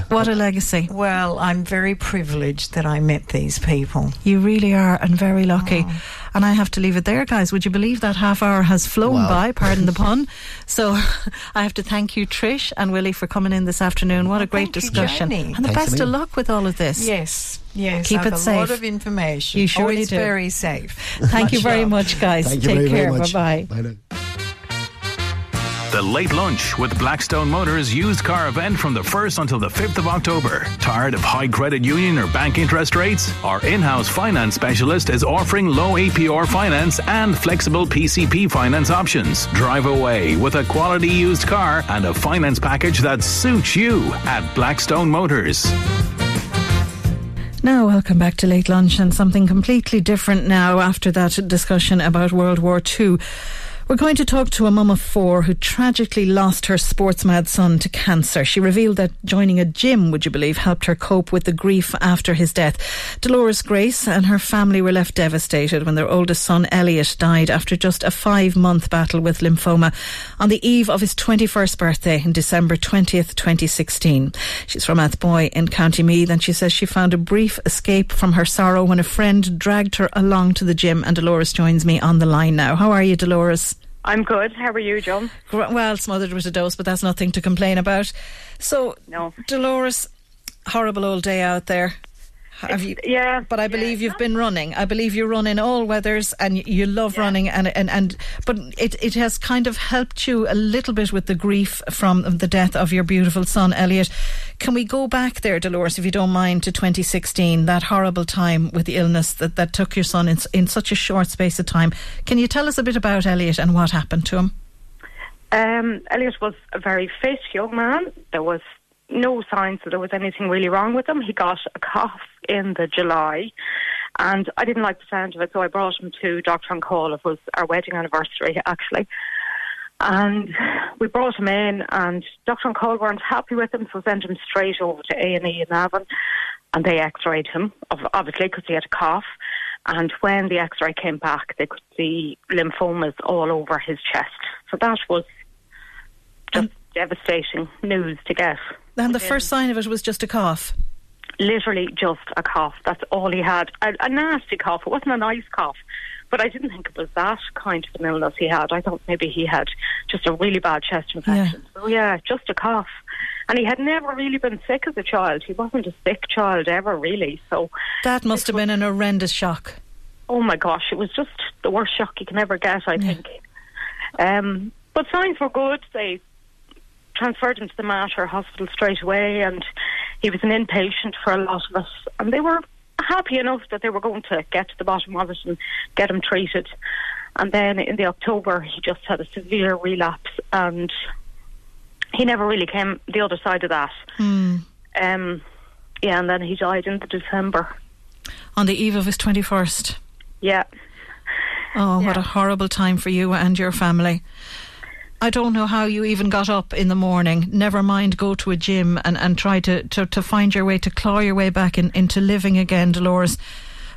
What a legacy. Well, I'm very privileged that I met these people. You really are, and very lucky. Oh. And I have to leave it there, guys. Would you believe that half hour has flown by, pardon the pun. So I have to thank you, Trish and Willie, for coming in this afternoon. What a great discussion. Jenny. And the best of luck with all of this. Yes. Keep it safe. A lot of information. You surely do. Very safe. Thank you very much, guys. Take care. Bye-bye. Bye now. The Late Lunch with Blackstone Motors used car event from the 1st until the 5th of October. Tired of high credit union or bank interest rates? Our in-house finance specialist is offering low APR finance and flexible PCP finance options. Drive away with a quality used car and a finance package that suits you at Blackstone Motors. Now, welcome back to Late Lunch, and something completely different now after that discussion about World War II. We're going to talk to a mum of four who tragically lost her sports-mad son to cancer. She revealed that joining a gym, would you believe, helped her cope with the grief after his death. Dolores Grace and her family were left devastated when their oldest son, Elliot, died after just a 5-month battle with lymphoma on the eve of his 21st birthday in December 20th, 2016. She's from Athboy in County Meath, and she says she found a brief escape from her sorrow when a friend dragged her along to the gym, and Dolores joins me on the line now. How are you, Dolores? I'm good. How are you, Joan? Well, smothered with a dose, but that's nothing to complain about. So, no. Dolores, horrible old day out there. But I believe you've been running. I believe you run in all weathers, and you love running. But it has kind of helped you a little bit with the grief from the death of your beautiful son, Elliot. Can we go back there, Dolores, if you don't mind, to 2016, that horrible time with the illness that took your son in such a short space of time? Can you tell us a bit about Elliot and what happened to him? Elliot was a very fit young man. There was no signs that there was anything really wrong with him. He got a cough in the July, and I didn't like the sound of it, so I brought him to Dr. On Call. It was our wedding anniversary, actually. And we brought him in, and Dr. and Cole weren't happy with him, so sent him straight over to A&E in Avon, and they x-rayed him, obviously, because he had a cough. And when the x-ray came back, they could see lymphomas all over his chest. So that was just devastating news to get. And the first sign of it was just a cough? Literally just a cough. That's all he had. A nasty cough. It wasn't a nice cough. But I didn't think it was that kind of an illness he had. I thought maybe he had just a really bad chest infection. Yeah. So yeah, just a cough. And he had never really been sick as a child. He wasn't a sick child ever, really. So that must have been an horrendous shock. Oh my gosh, it was just the worst shock you can ever get, I think. But signs were good. They transferred him to the Mater Hospital straight away, and he was an inpatient for a lot of us. And they were happy enough that they were going to get to the bottom of it and get him treated. And then in the October, he just had a severe relapse, and he never really came the other side of that. Yeah, and then he died in the December. On the eve of his 21st. Yeah. Oh, yeah. What a horrible time for you and your family. I don't know how you even got up in the morning, never mind go to a gym and try to find your way, to claw your way back into living again, Dolores.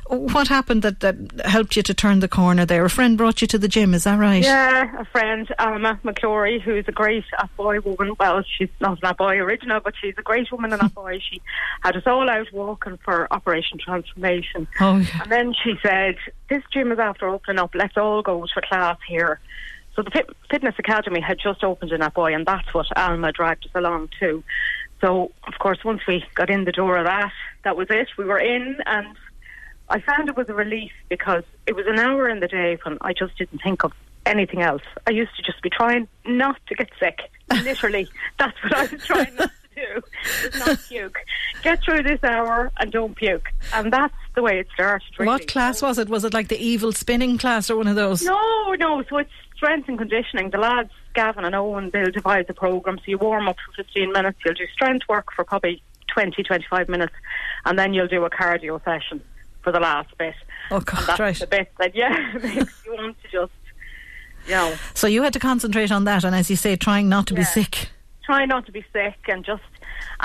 What happened that helped you to turn the corner there? A friend brought you to the gym, is that right? Yeah, a friend, Alma McClory, who's a great Athboy woman. Well, she's not an Athboy original, but she's a great woman in Athboy. She had us all out walking for Operation Transformation. Oh, yeah. And then she said, this gym is after opening up, let's all go to a class here. So the Fitness Academy had just opened in Athboy, and that's what Alma dragged us along to. So, of course, once we got in the door of that was it. We were in, and I found it was a relief because it was an hour in the day when I just didn't think of anything else. I used to just be trying not to get sick. Literally, that's what I was trying not to do, not puke. Get through this hour and don't puke. And that's the way it started, really. What class was it? Was it like the evil spinning class or one of those? No. So it's strength and conditioning. The lads, Gavin and Owen, they'll devise a programme. So you warm up for 15 minutes, you'll do strength work for probably 20, 25 minutes, and then you'll do a cardio session for the last bit. Oh, God, and that's right. The bit that, makes you want to just, So you had to concentrate on that, and as you say, trying not to be sick. Trying not to be sick, and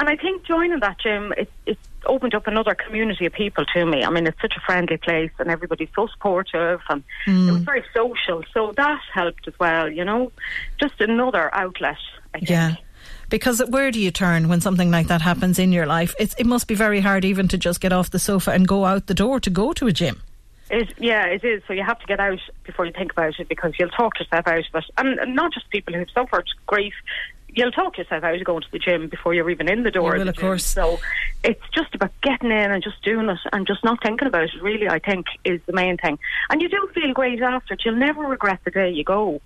I think joining that gym, it opened up another community of people to me. I mean, it's such a friendly place, and everybody's so supportive, and it was very social, so that helped as well, just another outlet, I think. Yeah, because where do you turn when something like that happens in your life? It must be very hard even to just get off the sofa and go out the door to go to a gym. It is. So you have to get out before you think about it, because you'll talk yourself out of it, and not just people who've suffered grief. You'll talk yourself out of going to the gym before you're even in the door. You will, of course. So it's just about getting in and just doing it and just not thinking about it, really, I think, is the main thing. And you do feel great after it. You'll never regret the day you go.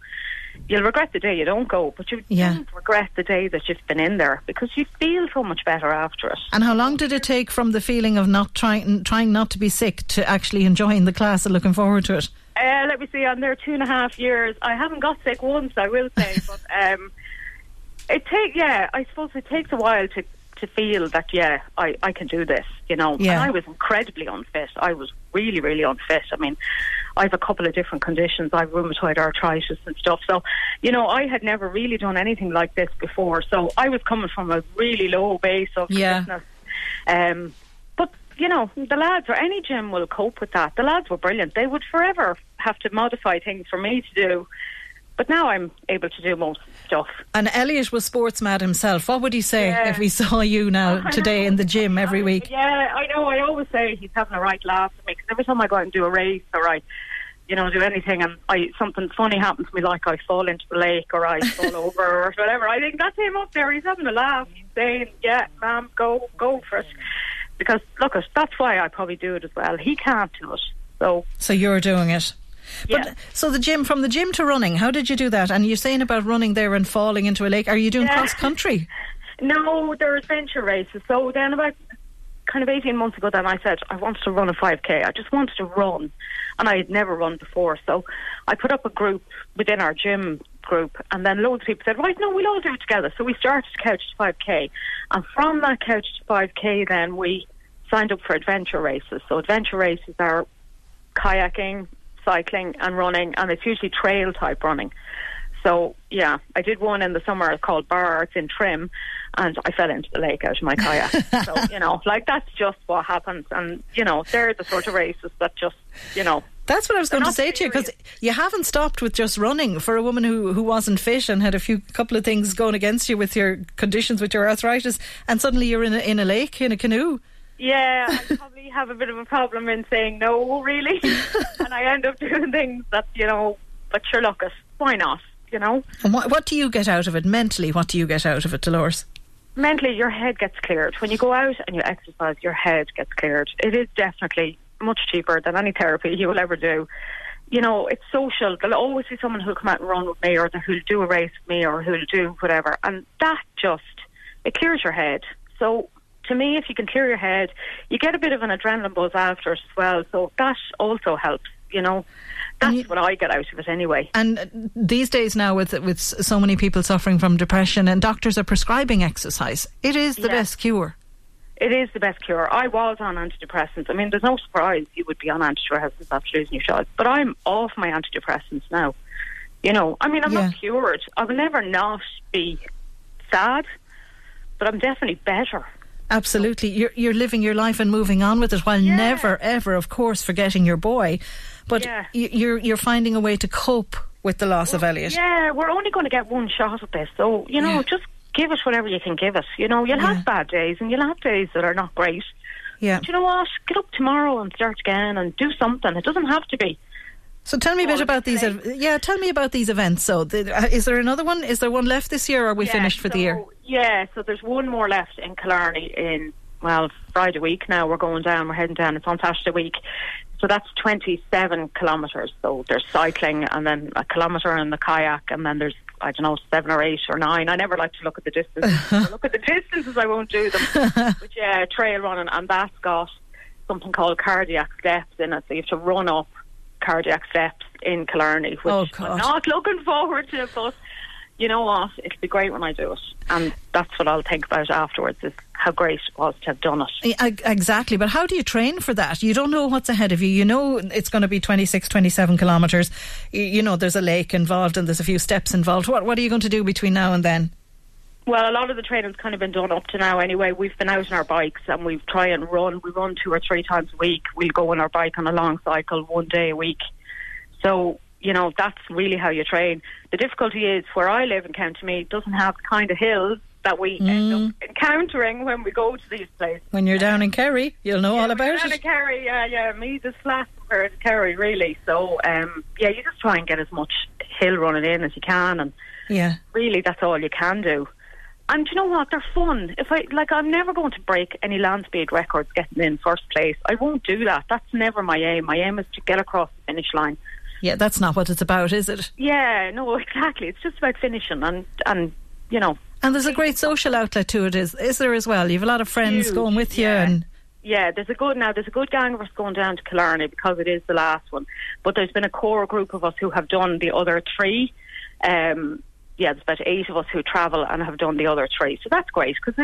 You'll regret the day you don't go, but you don't regret the day that you've been in there, because you feel so much better after it. And how long did it take from the feeling of not trying not to be sick to actually enjoying the class and looking forward to it? Let me see, I'm there 2.5 years. I haven't got sick once, I will say, but... I suppose it takes a while to feel that, I can do this, And I was incredibly unfit. I was really, really unfit. I mean, I have a couple of different conditions. I have rheumatoid arthritis and stuff. So, I had never really done anything like this before. So I was coming from a really low base of fitness. The lads, or any gym will cope with that. The lads were brilliant. They would forever have to modify things for me to do. But now I'm able to do most stuff. And Elliot was sports mad himself. What would he say if he saw you today in the gym every week? Yeah, I know. I always say he's having a right laugh at me, because every time I go out and do a race or I, do anything and something funny happens to me, like I fall into the lake or I fall over or whatever, I think that's him up there. He's having a laugh. He's saying, yeah, ma'am, go for it. Because, look, that's why I probably do it as well. He can't do it. So you're doing it. But so from the gym to running, how did you do that? And you're saying about running there and falling into a lake. Are you doing cross country? No, they're adventure races. So then about 18 months ago, then I said I wanted to run a 5K. I just wanted to run, and I had never run before. So I put up a group within our gym group, and then loads of people said, right, no, we'll all do it together. So we started Couch to 5K, and from that Couch to 5K, then we signed up for adventure races. So adventure races are kayaking, cycling and running, and it's usually trail type running. So, yeah, I did one in the summer called Bar Arts in Trim, and I fell into the lake out of my kayak. So, you know, like, that's just what happens. And, you know, they're the sort of races that just, you know... That's what I was going to say to you, because you haven't stopped with just running. For a woman who wasn't fit and had a couple of things going against you with your conditions, with your arthritis, and suddenly you're in a lake, in a canoe. Yeah, I probably have a bit of a problem in saying no, really. And I end up doing things that, you know, but sure, look, why not, you know? And what do you get out of it mentally? What do you get out of it, Dolores? Mentally, your head gets cleared. When you go out and you exercise, your head gets cleared. It is definitely much cheaper than any therapy you will ever do. You know, it's social. There'll always be someone who'll come out and run with me, or who'll do a race with me, or who'll do whatever. And that just, it clears your head. So, to me, if you can clear your head, you get a bit of an adrenaline buzz after as well. So that also helps, you know. That's what I get out of it anyway. And these days now, with so many people suffering from depression, and doctors are prescribing exercise, it is the best cure. It is the best cure. I was on antidepressants. I mean, there's no surprise you would be on antidepressants after losing your child. But I'm off my antidepressants now. You know, I mean, I'm not cured. I will never not be sad, but I'm definitely better. Absolutely. You're living your life and moving on with it, while never, ever, of course, forgetting your boy. But you're finding a way to cope with the loss of Elliot. Yeah, we're only going to get one shot at this. So, you know, just give it whatever you can give it. You know, you'll have bad days, and you'll have days that are not great. Yeah. But you know what? Get up tomorrow and start again and do something. It doesn't have to be. So tell me a bit about these. Tell me about these events. So, is there another one? Is there one left this year, or are we finished for the year? Yeah, so there's one more left in Killarney in, well, Friday week now. We're going down, we're heading down. It's on Saturday week. So that's 27 kilometres. So there's cycling, and then a kilometre in the kayak, and then there's, I don't know, 7 or 8 or 9. I never like to look at the distance. If I look at the distances, I won't do them. But yeah, trail running, and that's got something called cardiac steps in it. So you have to run up cardiac steps in Killarney, which I'm not looking forward to, but you know what, it'll be great when I do it, and that's what I'll think about afterwards, is how great it was to have done it. Exactly, but how do you train for that? You don't know what's ahead of you. You know it's going to be 26, 27 kilometres. You know there's a lake involved and there's a few steps involved. What are you going to do between now and then? Well, a lot of the training's kind of been done up to now anyway. We've been out on our bikes, and we've tried and run. We run 2 or 3 times a week. We'll go on our bike on a long cycle 1 day a week. So, you know, that's really how you train. The difficulty is, where I live in County Meath doesn't have the kind of hills that we end up encountering when we go to these places. When you're down in Kerry, you'll know all about it. Down in Kerry, yeah. Meath is flat compared to Kerry, really. So, you just try and get as much hill running in as you can. And really, that's all you can do. And you know what? They're fun. I'm never going to break any land speed records getting in first place. I won't do that. That's never my aim. My aim is to get across the finish line. Yeah, that's not what it's about, is it? Yeah, no, exactly. It's just about finishing and you know. And there's a great social outlet to it, is there, as well? You have a lot of friends going with you. And yeah, there's a good gang of us going down to Killarney because it is the last one. But there's been a core group of us who have done the other 3. There's about 8 of us who travel and have done the other 3. So that's great, because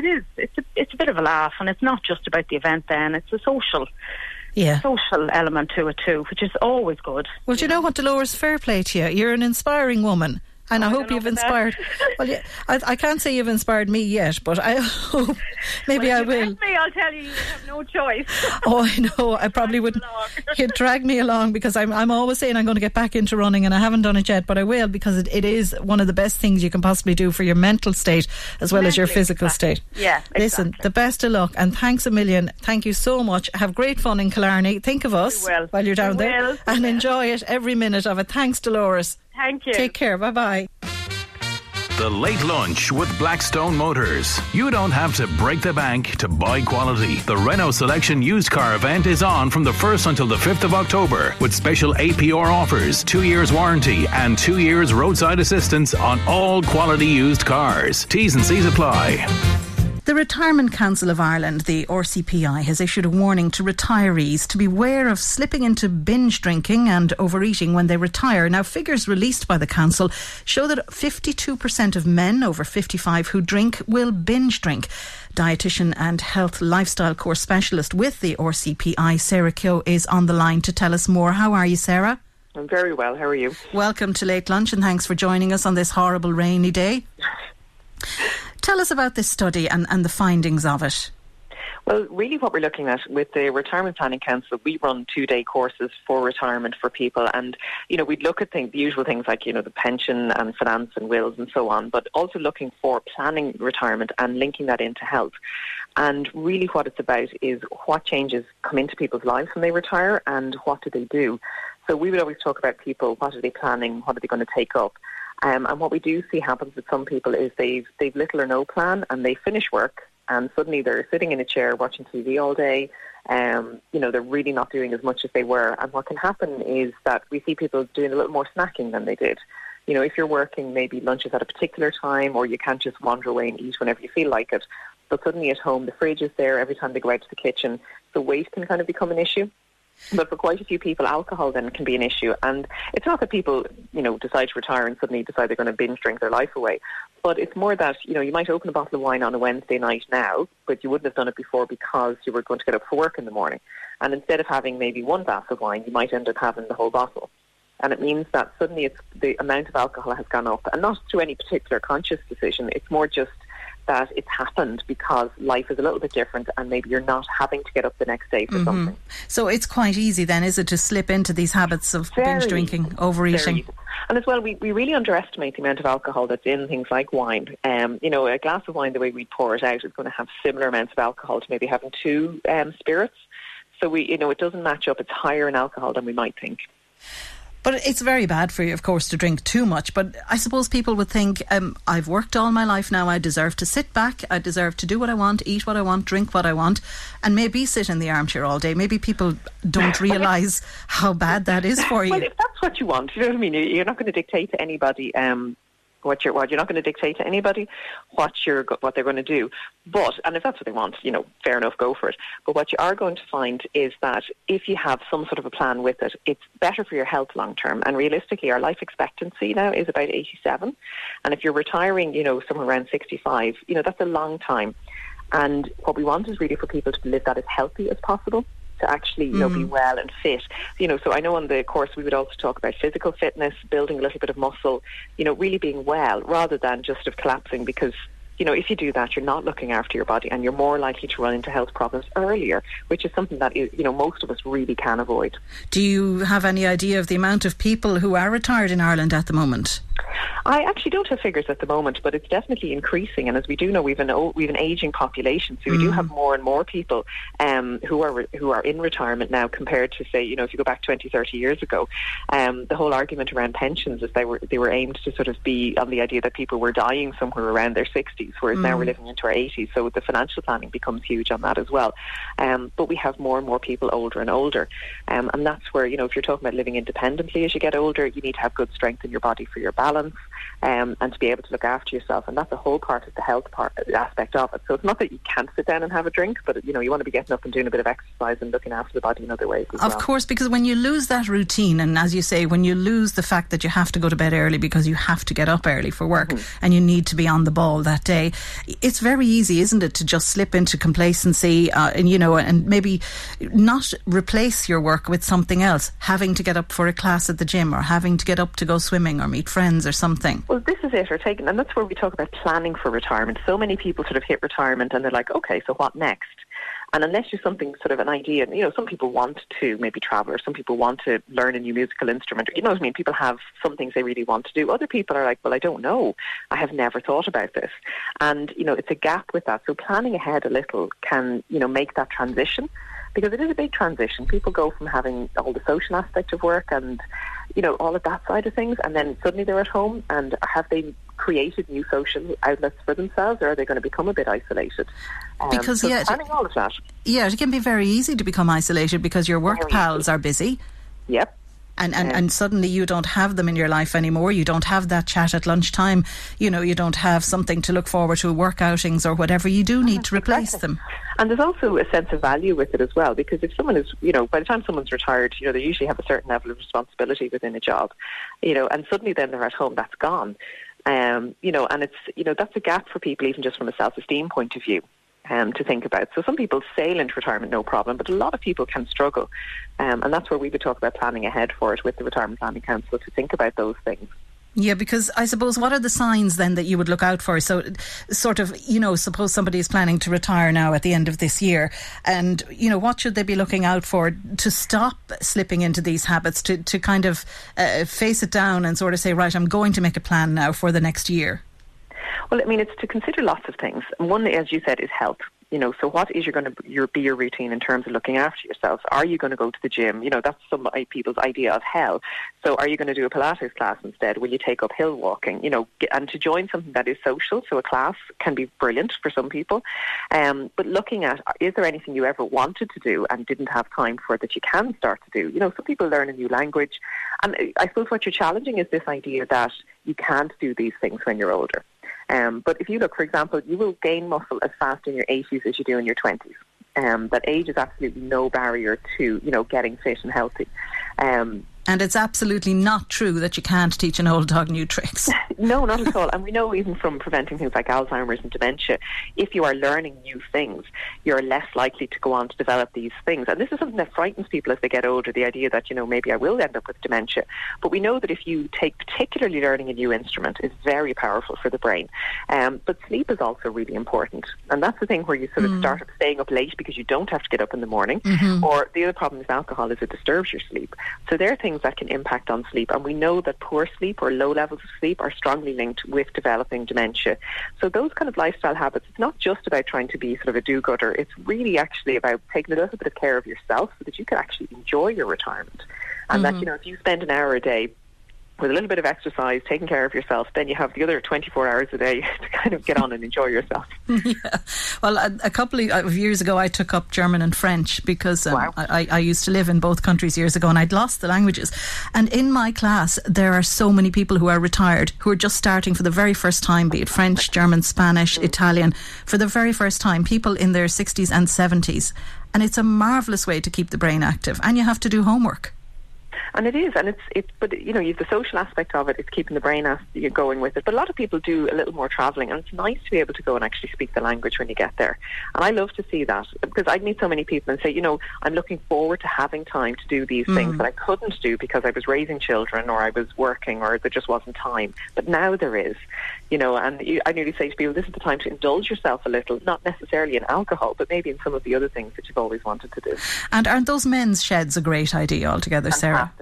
it's a bit of a laugh, and it's not just about the event then. It's a social element to it too, which is always good. Well, do you know what, Dolores, fair play to you. You're an inspiring woman. And I hope you've inspired... Well, yeah, I can't say you've inspired me yet, but I hope... Maybe I will. If you let me, I'll tell you have no choice. Oh, I know. I probably wouldn't... You'd drag me along, because I'm always saying I'm going to get back into running, and I haven't done it yet, but I will, because it is one of the best things you can possibly do for your mental state as well as your physical state. Yeah, exactly. Listen, the best of luck, and thanks a million. Thank you so much. Have great fun in Killarney. Think of us while you're down there. And enjoy it, every minute of it. Thanks, Dolores. Thank you. Take care. Bye-bye. The Late Lunch with Blackstone Motors. You don't have to break the bank to buy quality. The Renault Selection Used Car event is on from the 1st until the 5th of October, with special APR offers, 2 years warranty and 2 years roadside assistance on all quality used cars. T's and C's apply. The Retirement Council of Ireland, the RCPI, has issued a warning to retirees to beware of slipping into binge drinking and overeating when they retire. Now, figures released by the council show that 52% of men over 55 who drink will binge drink. Dietitian and health lifestyle course specialist with the RCPI, Sarah Keogh, is on the line to tell us more. How are you, Sarah? I'm very well. How are you? Welcome to Late Lunch and thanks for joining us on this horrible rainy day. Tell us about this study and the findings of it. Well, really what we're looking at with the Retirement Planning Council, we run two-day courses for retirement for people, and, you know, we'd look at things, the usual things like, you know, the pension and finance and wills and so on, but also looking for planning retirement and linking that into health. And really what it's about is what changes come into people's lives when they retire and what do they do. So we would always talk about people, what are they planning, what are they going to take up? And what we do see happens with some people is they've little or no plan and they finish work, and suddenly they're sitting in a chair watching TV all day. You know, they're really not doing as much as they were. And what can happen is that we see people doing a little more snacking than they did. You know, if you're working, maybe lunch is at a particular time, or you can't just wander away and eat whenever you feel like it. But suddenly at home, the fridge is there every time they go out to the kitchen. So weight can kind of become an issue. But for quite a few people, alcohol then can be an issue. And it's not that people, you know, decide to retire and suddenly decide they're going to binge drink their life away. But it's more that, you know, you might open a bottle of wine on a Wednesday night now, but you wouldn't have done it before because you were going to get up for work in the morning. And instead of having maybe one glass of wine, you might end up having the whole bottle. And it means that suddenly it's the amount of alcohol has gone up. And not through any particular conscious decision. It's more just that it's happened because life is a little bit different and maybe you're not having to get up the next day for something. So it's quite easy then, is it, to slip into these habits of binge drinking, overeating? And as well, we really underestimate the amount of alcohol that's in things like wine. You know, a glass of wine, the way we pour it out, is going to have similar amounts of alcohol to maybe having two spirits. So, you know, it doesn't match up. It's higher in alcohol than we might think. But it's very bad for you, of course, to drink too much. But I suppose people would think, I've worked all my life now. I deserve to sit back. I deserve to do what I want, eat what I want, drink what I want, and maybe sit in the armchair all day. Maybe people don't realise how bad that is for you. Well, if that's what you want, you know what I mean? You're not going to dictate to anybody what they're going to do. But, and if that's what they want, you know, fair enough, go for it. But what you are going to find is that if you have some sort of a plan with it, it's better for your health long term. And realistically, our life expectancy now is about 87. And if you're retiring, you know, somewhere around 65, you know, that's a long time. And what we want is really for people to live that as healthy as possible, to actually, you know, be well and fit. You know, so I know on the course we would also talk about physical fitness, building a little bit of muscle, you know, really being well rather than just of collapsing, because, you know, if you do that, you're not looking after your body and you're more likely to run into health problems earlier, which is something that, you know, most of us really can avoid. Do you have any idea of the amount of people who are retired in Ireland at the moment? I actually don't have figures at the moment, but it's definitely increasing. And as we do know, we've an ageing population, so we do have more and more people who are in retirement now compared to, say, you know, if you go back 20, 30 years ago. The whole argument around pensions is they were aimed to sort of be on the idea that people were dying somewhere around their 60s, whereas now we're living into our 80s. So the financial planning becomes huge on that as well. But we have more and more people older and older, and that's where, you know, if you're talking about living independently as you get older, you need to have good strength in your body for your balance. And to be able to look after yourself, and that's a whole part of the health aspect of it. So it's not that you can't sit down and have a drink, but, you know, you want to be getting up and doing a bit of exercise and looking after the body in other ways as well. Of course, because when you lose that routine, and as you say, when you lose the fact that you have to go to bed early because you have to get up early for work and you need to be on the ball that day, it's very easy, isn't it, to just slip into complacency and, you know, and maybe not replace your work with something else, having to get up for a class at the gym or having to get up to go swimming or meet friends or something. Well, this is it, and that's where we talk about planning for retirement. So many people sort of hit retirement and they're like, okay, so what next? And unless you're something sort of an idea, you know, some people want to maybe travel, or some people want to learn a new musical instrument, you know what I mean? People have some things they really want to do. Other people are like, well, I don't know. I have never thought about this. And, you know, it's a gap with that. So planning ahead a little can, you know, make that transition, because it is a big transition. People go from having all the social aspect of work and, you know, all of that side of things, and then suddenly they're at home, and have they created new social outlets for themselves, or are they going to become a bit isolated? Because, yeah, planning all of that. Yeah, it can be very easy to become isolated because your work pals are busy. Yep. And suddenly you don't have them in your life anymore. You don't have that chat at lunchtime. You know, you don't have something to look forward to, work outings or whatever. You do need to replace them. And there's also a sense of value with it as well, because if someone is, you know, by the time someone's retired, you know, they usually have a certain level of responsibility within a job, you know, and suddenly then they're at home, that's gone. You know, and it's, you know, that's a gap for people even just from a self-esteem point of view. to think about. So some people sail into retirement, no problem, but a lot of people can struggle. And that's where we would talk about planning ahead for it with the Retirement Planning Council to think about those things. Yeah, because I suppose what are the signs then that you would look out for? So sort of, you know, suppose somebody is planning to retire now at the end of this year and, you know, what should they be looking out for to stop slipping into these habits, to kind of face it down and sort of say, right, I'm going to make a plan now for the next year? Well, I mean, it's to consider lots of things. One, as you said, is health. You know, so what is be your routine in terms of looking after yourself? Are you going to go to the gym? You know, that's some people's idea of health. So are you going to do a Pilates class instead? Will you take up hill walking? You know, and to join something that is social, so a class can be brilliant for some people. But looking at, is there anything you ever wanted to do and didn't have time for that you can start to do? You know, some people learn a new language. And I suppose what you're challenging is this idea that you can't do these things when you're older. But if you look, for example, you will gain muscle as fast in your 80s as you do in your 20s. That age is absolutely no barrier to, you know, getting fit and healthy. And it's absolutely not true that you can't teach an old dog new tricks. No, not at all. And we know even from preventing things like Alzheimer's and dementia, if you are learning new things, you're less likely to go on to develop these things. And this is something that frightens people as they get older, the idea that, you know, maybe I will end up with dementia. But we know that if you take particularly learning a new instrument, it's very powerful for the brain. But sleep is also really important. And that's the thing where you sort of start up staying up late because you don't have to get up in the morning. Mm-hmm. Or the other problem is alcohol, is it disturbs your sleep. So there are things that can impact on sleep, and we know that poor sleep or low levels of sleep are strongly linked with developing dementia. So those kind of lifestyle habits, it's not just about trying to be sort of a do-gooder, it's really actually about taking a little bit of care of yourself so that you can actually enjoy your retirement. And that, you know, if you spend an hour a day with a little bit of exercise, taking care of yourself, then you have the other 24 hours a day to kind of get on and enjoy yourself. Yeah. Well, a couple of years ago I took up German and French because wow. I used to live in both countries years ago and I'd lost the languages. And in my class there are so many people who are retired, who are just starting for the very first time, be it French, German, Spanish, Italian, for the very first time, people in their 60s and 70s. And it's a marvellous way to keep the brain active, and you have to do homework. And it is, and it's. But you know, you have the social aspect of it. It's keeping the brain going with it. But a lot of people do a little more travelling, and it's nice to be able to go and actually speak the language when you get there. And I love to see that because I meet so many people and say, you know, I'm looking forward to having time to do these things that I couldn't do because I was raising children or I was working or there just wasn't time. But now there is, you know. And I nearly say to people, this is the time to indulge yourself a little, not necessarily in alcohol, but maybe in some of the other things that you've always wanted to do. And aren't those men's sheds a great idea altogether, and Sarah?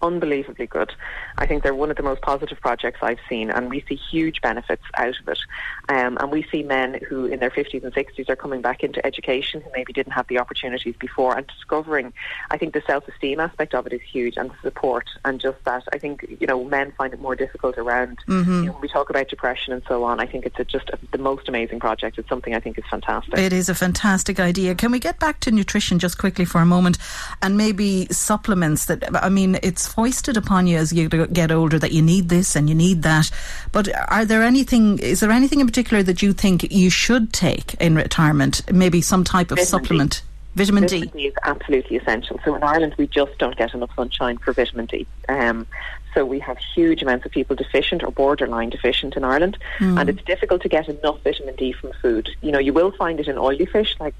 Unbelievably good. I think they're one of the most positive projects I've seen, and we see huge benefits out of it. And we see men who in their 50s and 60s are coming back into education who maybe didn't have the opportunities before and discovering, I think the self-esteem aspect of it is huge, and the support, and just that I think, you know, men find it more difficult around, you know, when we talk about depression and so on. I think it's the most amazing project. It's something I think is fantastic. It is a fantastic idea. Can we get back to nutrition just quickly for a moment, and maybe supplements that, I mean, it's foisted upon you as you get older that you need this and you need that, but is there anything in particular that you think you should take in retirement, maybe some type of supplement? Vitamin D. Vitamin D is absolutely essential. So in Ireland we just don't get enough sunshine for vitamin D. So we have huge amounts of people deficient or borderline deficient in Ireland, and it's difficult to get enough vitamin D from food. You know, you will find it in oily fish like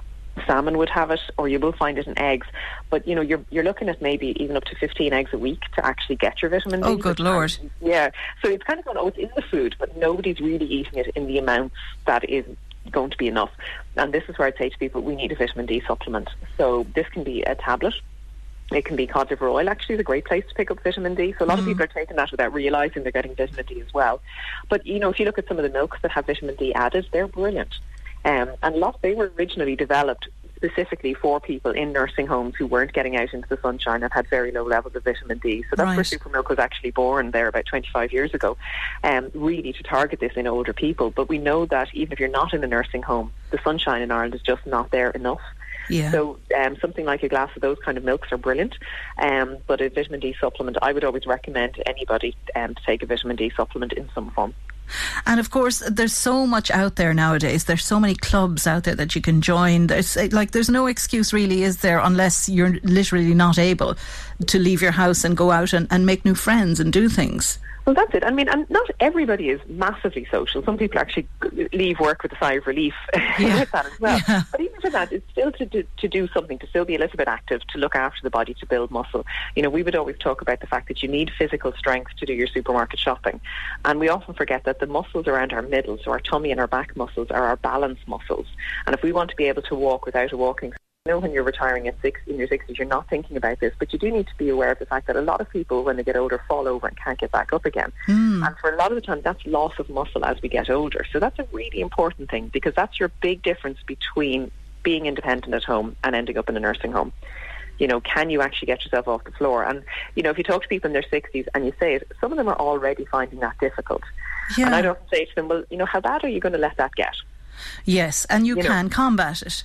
salmon would have it, or you will find it in eggs, but you know, you're looking at maybe even up to 15 eggs a week to actually get your vitamin D. Oh, good Lord. Yeah, so it's kind of going, it's in the food, but nobody's really eating it in the amount that is going to be enough. And this is where I'd say to people, we need a vitamin D supplement. So this can be a tablet, it can be cod liver oil. Actually is a great place to pick up vitamin D. So a lot of people are taking that without realising they're getting vitamin D as well. But you know, if you look at some of the milks that have vitamin D added, they're brilliant. They were originally developed specifically for people in nursing homes who weren't getting out into the sunshine and had very low levels of vitamin D. So that's right. Where Supermilk was actually born there about 25 years ago, really to target this in older people. But we know that even if you're not in a nursing home, the sunshine in Ireland is just not there enough. Yeah. So something like a glass of those kind of milks are brilliant, but a vitamin D supplement, I would always recommend to anybody to take a vitamin D supplement in some form. And of course there's so much out there nowadays, there's so many clubs out there that you can join, there's no excuse really, is there, unless you're literally not able to leave your house and go out and make new friends and do things. Well, that's it. I mean, and not everybody is massively social. Some people actually leave work with a sigh of relief with that as well. Yeah. But even for that, it's still to do something, to still be a little bit active, to look after the body, to build muscle. You know, we would always talk about the fact that you need physical strength to do your supermarket shopping. And we often forget that the muscles around our middle, so our tummy and our back muscles, are our balance muscles. And if we want to be able to walk without a walking, I know when you're retiring in your 60s, you're not thinking about this, but you do need to be aware of the fact that a lot of people, when they get older, fall over and can't get back up again. Mm. And for a lot of the time, that's loss of muscle as we get older. So that's a really important thing, because that's your big difference between being independent at home and ending up in a nursing home. You know, can you actually get yourself off the floor? And, you know, if you talk to people in their 60s and you say it, some of them are already finding that difficult. Yeah. And I'd often say to them, well, you know, how bad are you going to let that get? Yes, and you can combat it.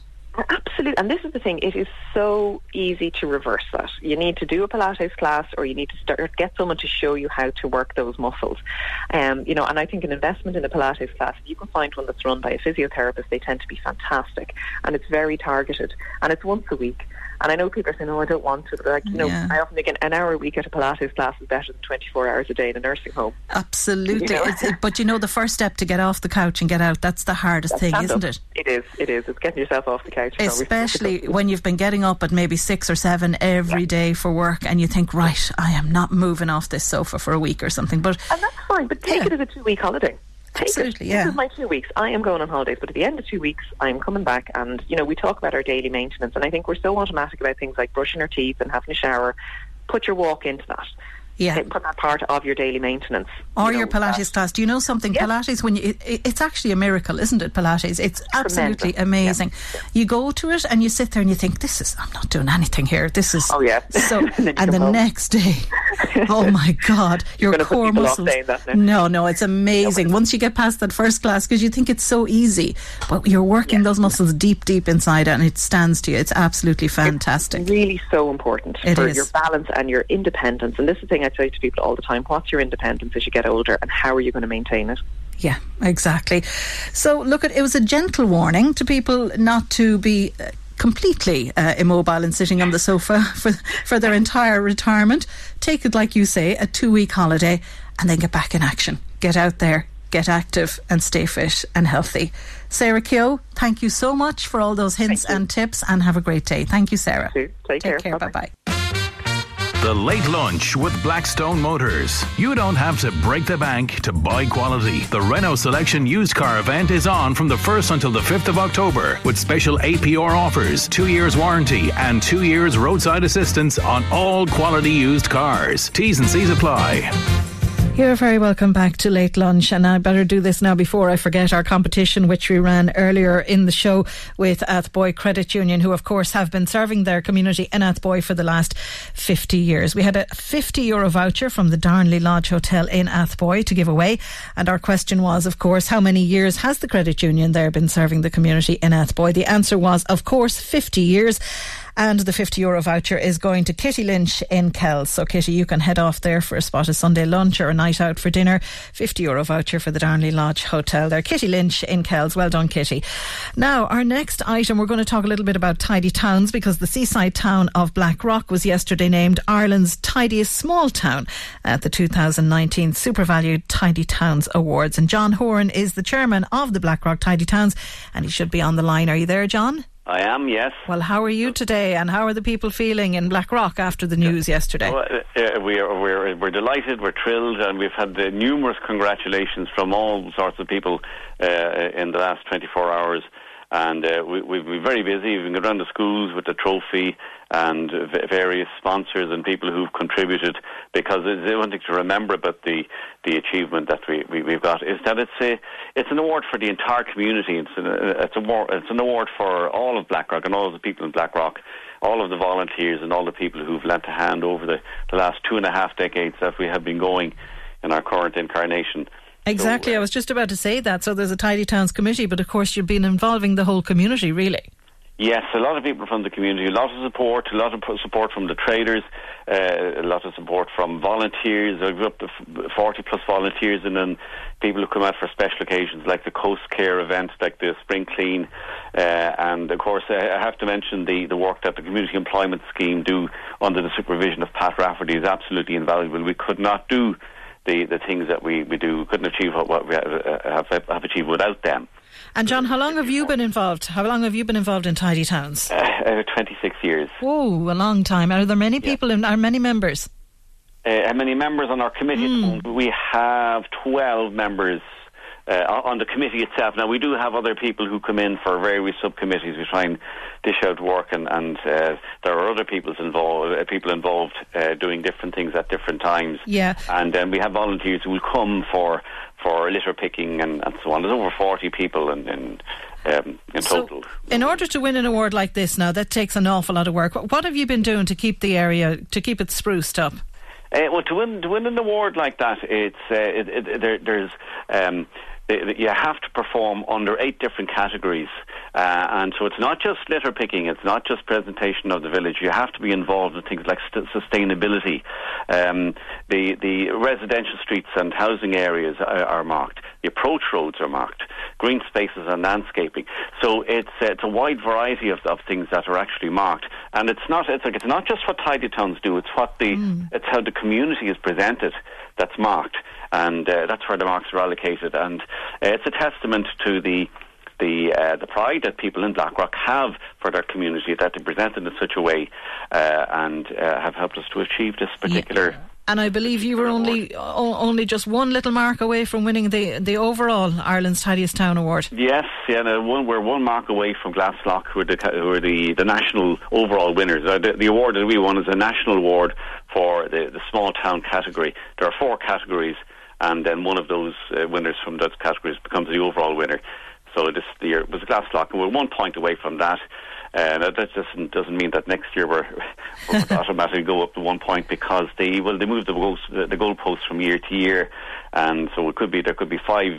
Absolutely, and this is the thing, it is so easy to reverse that. You need to do a Pilates class, or you need to get someone to show you how to work those muscles. You know, and I think an investment in a Pilates class, if you can find one that's run by a physiotherapist, they tend to be fantastic, and it's very targeted, and it's once a week. And I know people are saying, oh, I don't want to. But like, you know, I often think an hour a week at a Pilates class is better than 24 hours a day in a nursing home. Absolutely. You know? But you know, the first step to get off the couch and get out, that's the hardest thing, isn't it? It is. It's getting yourself off the couch. Especially when you've been getting up at maybe 6 or 7 every day for work, and you think, right, I am not moving off this sofa for a week or something. And that's fine, but take it as a 2-week holiday. Absolutely, yeah. This is my 2 weeks. I am going on holidays, but at the end of 2 weeks, I'm coming back. And, you know, we talk about our daily maintenance, and I think we're so automatic about things like brushing our teeth and having a shower. Put your walk into that. Yeah. Put that part of your daily maintenance. Or your Pilates class. Do you know something? Yeah. Pilates, when you, it's actually a miracle, isn't it, Pilates? It's absolutely amazing. Yeah. You go to it and you sit there and you think, I'm not doing anything here. This is... Oh, yeah. So, and the next day, oh, my God, your core muscles... No, it's amazing. Once you get past that first class, because you think it's so easy, but you're working those muscles deep, deep inside, and it stands to you. It's absolutely fantastic. It's really so important for your balance and your independence. And this is the thing I say to people all the time, what's your independence as you get older, and how are you going to maintain it? Yeah, exactly. So look, it was a gentle warning to people not to be completely immobile and sitting on the sofa for their entire retirement. Take it, like you say, a 2-week holiday, and then get back in action. Get out there, get active, and stay fit and healthy. Sarah Keogh, thank you so much for all those hints and tips, and have a great day. Thank you, Sarah. You too. Take care. Bye-bye. The Late Lunch with Blackstone Motors. You don't have to break the bank to buy quality. The Renault Selection Used Car event is on from the 1st until the 5th of October, with special APR offers, 2 years warranty and 2 years roadside assistance on all quality used cars. T's and C's apply. You're very welcome back to Late Lunch, and I better do this now before I forget our competition, which we ran earlier in the show with Athboy Credit Union, who of course have been serving their community in Athboy for the last 50 years. We had a €50 voucher from the Darnley Lodge Hotel in Athboy to give away, and our question was, of course, how many years has the credit union there been serving the community in Athboy? The answer was, of course, 50 years. And the €50 voucher is going to Kitty Lynch in Kells. So Kitty, you can head off there for a spot of Sunday lunch or a night out for dinner. €50 voucher for the Darnley Lodge Hotel there. Kitty Lynch in Kells. Well done, Kitty. Now, our next item, we're going to talk a little bit about tidy towns, because the seaside town of Blackrock was yesterday named Ireland's tidiest small town at the 2019 Supervalued Tidy Towns Awards. And John Horan is the chairman of the Blackrock Tidy Towns, and he should be on the line. Are you there, John? I am, yes. Well, how are you today, and how are the people feeling in Blackrock after the news yesterday? Well, we're delighted, we're thrilled, and we've had numerous congratulations from all sorts of people in the last 24 hours. And we've been very busy. We've been around the schools with the trophy and various sponsors and people who've contributed, because they want to remember about the achievement that we've got is that it's an award for the entire community. It's an award for all of Blackrock and all of the people in Blackrock, all of the volunteers and all the people who've lent a hand over the last 2.5 decades that we have been going in our current incarnation. Exactly, so, I was just about to say that. So there's a Tidy Towns Committee, but of course you've been involving the whole community, really. Yes, a lot of people from the community, a lot of support from the traders, a lot of support from volunteers. I've got up to 40 plus volunteers, and then people who come out for special occasions like the Coast Care events, like the Spring Clean, and of course I have to mention the work that the Community Employment Scheme do under the supervision of Pat Rafferty is absolutely invaluable. We could not do the things that we do, couldn't achieve what we have achieved without them. And John, how long have you been involved? How long have you been involved in Tidy Towns? 26 years. Whoa, a long time. Are there many people? Yeah. Are many members? How many members on our committee? We have 12 members on the committee itself. Now, we do have other people who come in for various subcommittees. We try and dish out work, and there are other people involved doing different things at different times. Yeah. And we have volunteers who will come for litter picking and so on. There's over 40 people in total. In order to win an award like this now, that takes an awful lot of work. What have you been doing to keep the area, to keep it spruced up? Well, to win an award like that, it's you have to perform under 8 different categories, and so it's not just litter picking, it's not just presentation of the village. You have to be involved in things like sustainability. The residential streets and housing areas are marked. The approach roads are marked. Green spaces and landscaping. So it's a wide variety of things that are actually marked, and it's not just what Tidy Towns do. It's it's how the community is presented that's marked. And that's where the marks are allocated, and it's a testament to the pride that people in Blackrock have for their community that they presented in such a way, and have helped us to achieve this particular. Yeah. And I believe you were only just one little mark away from winning the overall Ireland's Tidiest Town Award. Yes, yeah, no, we're one mark away from Glasslock, who are the national overall winners. The award that we won is a national award for the small town category. There are 4 categories, and then one of those winners from those categories becomes the overall winner. So this year it was Glasslock, and we're 1 point away from that. That doesn't mean that next year we'll automatically go up to 1 point, because they move the goalposts from year to year, and so there could be 5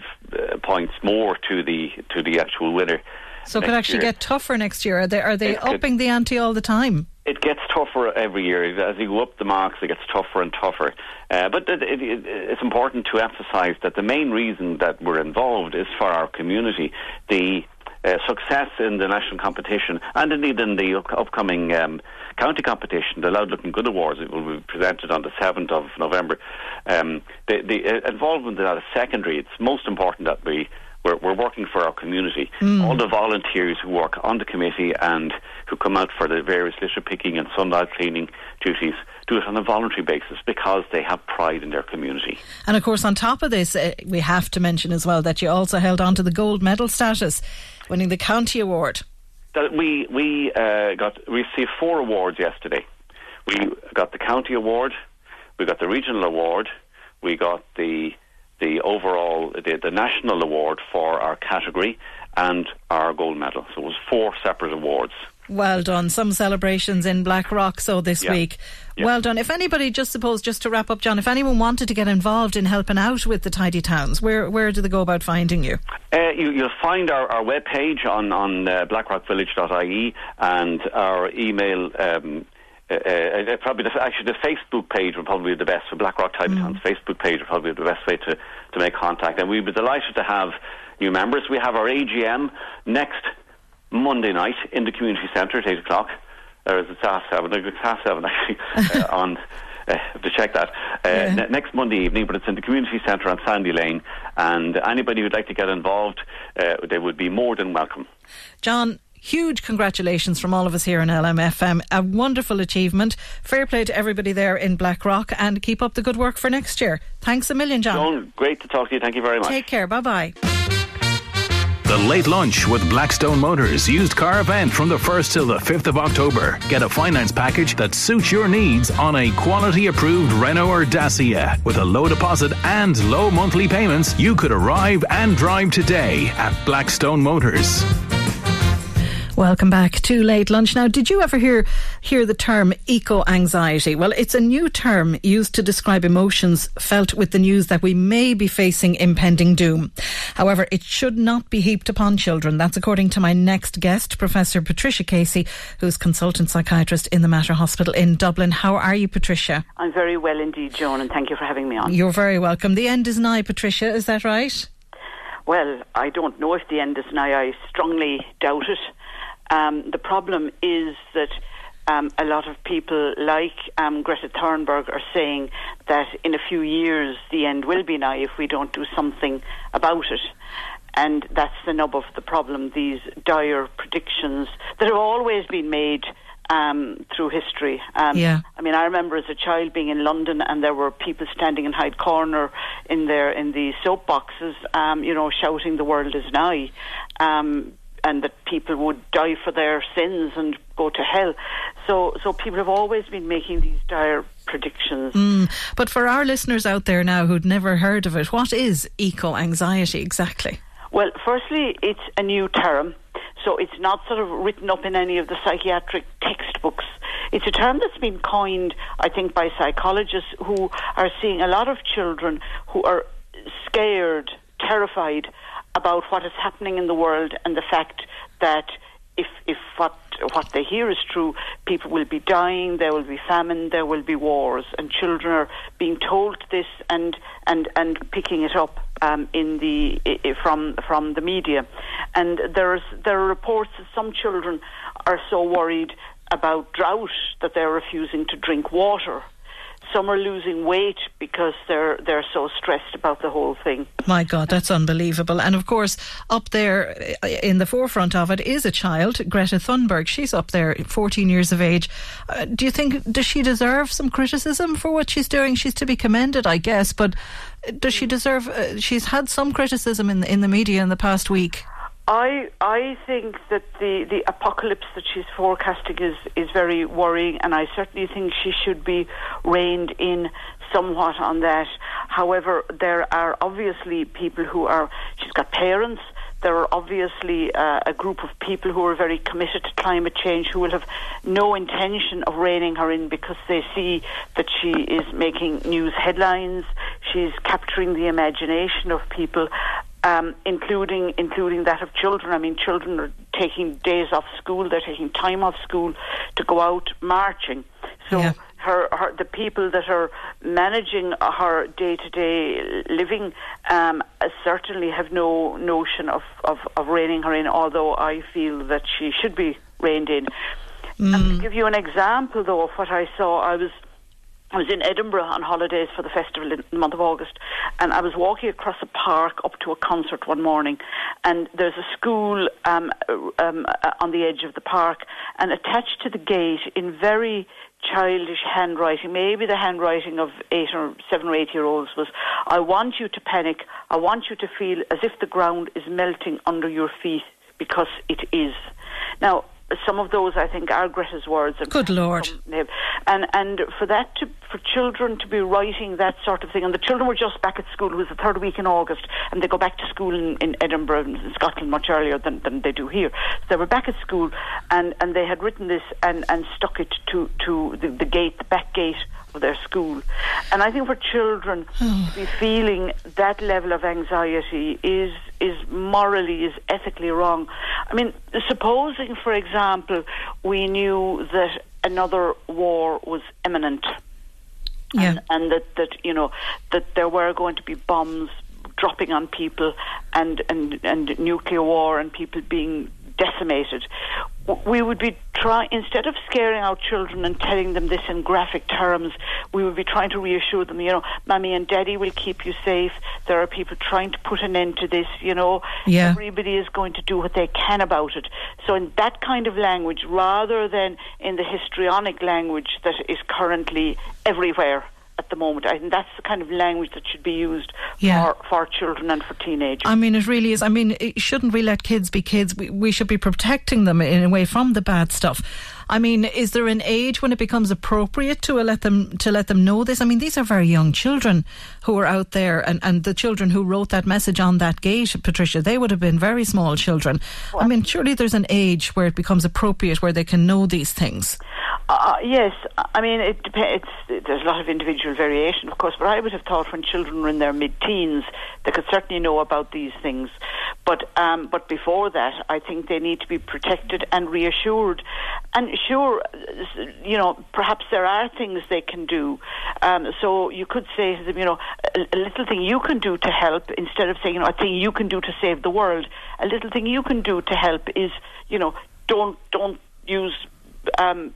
points more to the actual winner. So it could actually get tougher next year. Are they upping the ante all the time? It gets tougher every year. As you go up the marks, it gets tougher and tougher. But it's important to emphasise that the main reason that we're involved is for our community. The success in the national competition, and indeed in the upcoming county competition, the Loud Looking Good Awards, it will be presented on the 7th of November. The involvement in that is secondary. It's most important that we're working for our community. All the volunteers who work on the committee and who come out for the various litter picking and sunlight cleaning duties do it on a voluntary basis because they have pride in their community. And of course, on top of this, we have to mention as well that you also held on to the gold medal status, winning the county award. We received 4 awards yesterday. We got the county award, we got the regional award, we got the overall national award for our category, and our gold medal. So it was 4 separate awards. Well done. Some celebrations in Blackrock this week. Yeah. Well done. If anybody, just to wrap up, John, if anyone wanted to get involved in helping out with the Tidy Towns, where do they go about finding you? You'll find our webpage on blackrockvillage.ie, and our email... the Facebook page would probably be the best. So Blackrock Tidy Towns Facebook page would probably be the best way to make contact. And we'd be delighted to have new members. We have our AGM next Monday night in the community centre at 8:00. Or is it 7:30? It's 7:30 actually. Have to check that. Next Monday evening, but it's in the community centre on Sandy Lane, and anybody who'd like to get involved, they would be more than welcome. John, huge congratulations from all of us here in LMFM. A wonderful achievement. Fair play to everybody there in Blackrock, and keep up the good work for next year. Thanks a million, John. John, great to talk to you. Thank you very much. Take care. Bye-bye. The Late Lunch with Blackstone Motors used car event from the 1st till the 5th of October. Get a finance package that suits your needs on a quality approved Renault or Dacia. With a low deposit and low monthly payments, you could arrive and drive today at Blackstone Motors. Welcome back to Late Lunch. Now, did you ever hear the term eco-anxiety? Well, it's a new term used to describe emotions felt with the news that we may be facing impending doom. However, it should not be heaped upon children. That's according to my next guest, Professor Patricia Casey, who's consultant psychiatrist in the Mater Hospital in Dublin. How are you, Patricia? I'm very well indeed, Joan, and thank you for having me on. You're very welcome. The end is nigh, Patricia, is that right? Well, I don't know if the end is nigh. I strongly doubt it. The problem is that a lot of people like Greta Thunberg are saying that in a few years the end will be nigh if we don't do something about it. And that's the nub of the problem, these dire predictions that have always been made through history. I mean, I remember as a child being in London and there were people standing in Hyde Corner in the soap boxes, shouting the world is nigh. And that people would die for their sins and go to hell. So people have always been making these dire predictions. But for our listeners out there now who'd never heard of it, what is eco-anxiety exactly? Well, firstly, it's a new term. So it's not sort of written up in any of the psychiatric textbooks. It's a term that's been coined, I think, by psychologists who are seeing a lot of children who are scared, terrified about what is happening in the world and the fact that if what they hear is true, people will be dying, there will be famine, there will be wars, and children are being told this and picking it up from the media. And there are reports that some children are so worried about drought that they're refusing to drink water. Some are losing weight because they're so stressed about the whole thing. My God, that's unbelievable. And of course, up there in the forefront of it is a child, Greta Thunberg. She's up there, 14 years of age. Do you think, does she deserve some criticism for what she's doing? She's to be commended, I guess, but does she deserve... she's had some criticism in the media in the past week. I think that the apocalypse that she's forecasting is very worrying, and I certainly think she should be reined in somewhat on that. However, there are obviously people who are... She's got parents. There are obviously a group of people who are very committed to climate change who will have no intention of reining her in because they see that she is making news headlines. She's capturing the imagination of people, including that of children. I mean, children are taking days off school. They're taking time off school to go out marching. So yeah. The people that are managing her day-to-day living certainly have no notion of reining her in, although I feel that she should be reined in. And to give you an example, though, of what I saw, I was in Edinburgh on holidays for the festival in the month of August, and I was walking across a park up to a concert one morning, and there's a school on the edge of the park, and attached to the gate in very childish handwriting, maybe the handwriting of 7 or 8 year olds, was, "I want you to panic, I want you to feel as if the ground is melting under your feet, because it is." Now, some of those, I think, are Greta's words. Good Lord. And for children to be writing that sort of thing, and the children were just back at school, it was the third week in August, and they go back to school in Edinburgh and in Scotland much earlier than they do here. So they were back at school, and they had written this and stuck it to the gate, the back gate of their school. And I think for children to be feeling that level of anxiety is morally, is ethically wrong. I mean, supposing, for example, we knew that another war was imminent, and that there were going to be bombs dropping on people and nuclear war and people being decimated, we would be instead of scaring our children and telling them this in graphic terms, we would be trying to reassure them, Mommy and Daddy will keep you safe. There are people trying to put an end to this, Everybody is going to do what they can about it. So in that kind of language, rather than in the histrionic language that is currently everywhere at the moment. I think that's the kind of language that should be used for children and for teenagers. I mean, it really is. I mean, shouldn't we let kids be kids? We should be protecting them in a way from the bad stuff. I mean, is there an age when it becomes appropriate to let them know this? I mean, these are very young children who are out there, and the children who wrote that message on that gate, Patricia, they would have been very small children. Well, I mean, surely there's an age where it becomes appropriate, where they can know these things. Yes, I mean, it depends. There's a lot of individual variation, of course, but I would have thought when children were in their mid-teens, they could certainly know about these things. But before that, I think they need to be protected and reassured. And sure, you know, perhaps there are things they can do. So you could say to them, you know, a little thing you can do to help, instead of saying, you know, a thing you can do to save the world. A little thing you can do to help is, you know, don't use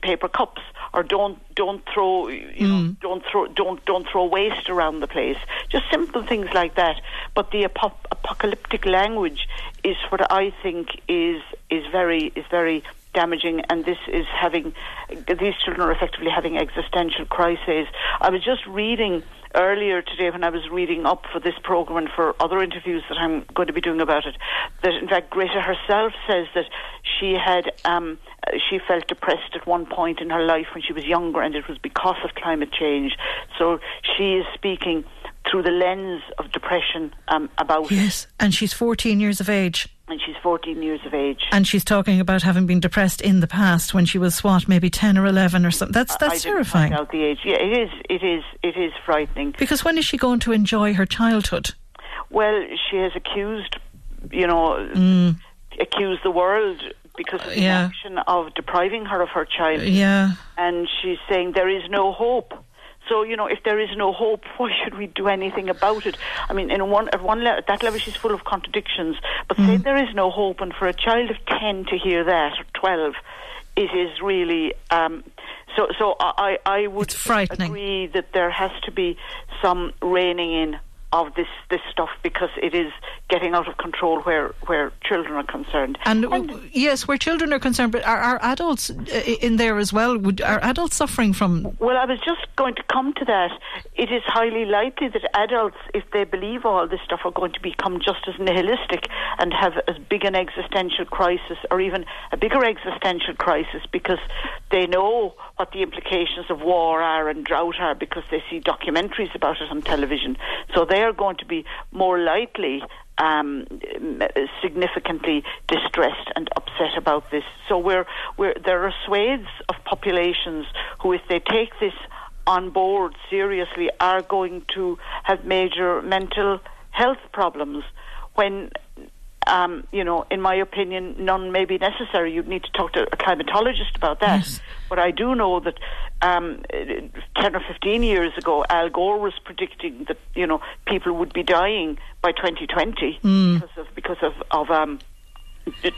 paper cups, or don't throw, you know, don't throw waste around the place. Just simple things like that. But the apocalyptic language is what I think is very damaging, and this is having, these children are effectively having existential crises. I was just reading earlier today, when I was reading up for this program and for other interviews that I'm going to be doing about it, that in fact Greta herself says that she had she felt depressed at one point in her life when she was younger, and it was because of climate change. So she is speaking through the lens of depression about yes, and she's 14 years of age. And she's 14 years of age. And she's talking about having been depressed in the past when she was, what, maybe 10 or 11 or something. That's terrifying. I didn't find out the age. Yeah, it is frightening. Because when is she going to enjoy her childhood? Well, she has accused the world because of the action of depriving her of her childhood. Yeah. And she's saying there is no hope. So, you know, if there is no hope, why should we do anything about it? I mean, at that level, she's full of contradictions. But say there is no hope, and for a child of 10 to hear that, or 12, it is really... So I would agree that there has to be some reining in of this stuff, because it is getting out of control where children are concerned. And yes, where children are concerned, but are adults in there as well? Are adults suffering from... Well, I was just going to come to that. It is highly likely that adults, if they believe all this stuff, are going to become just as nihilistic and have as big an existential crisis, or even a bigger existential crisis, because they know what the implications of war are and drought are, because they see documentaries about it on television. So they are going to be more likely significantly distressed and upset about this. So there are swathes of populations who, if they take this on board seriously, are going to have major mental health problems when... you know, in my opinion, none may be necessary. You'd need to talk to a climatologist about that. Yes. But I do know that 10 or 15 years ago, Al Gore was predicting that, you know, people would be dying by 2020 because of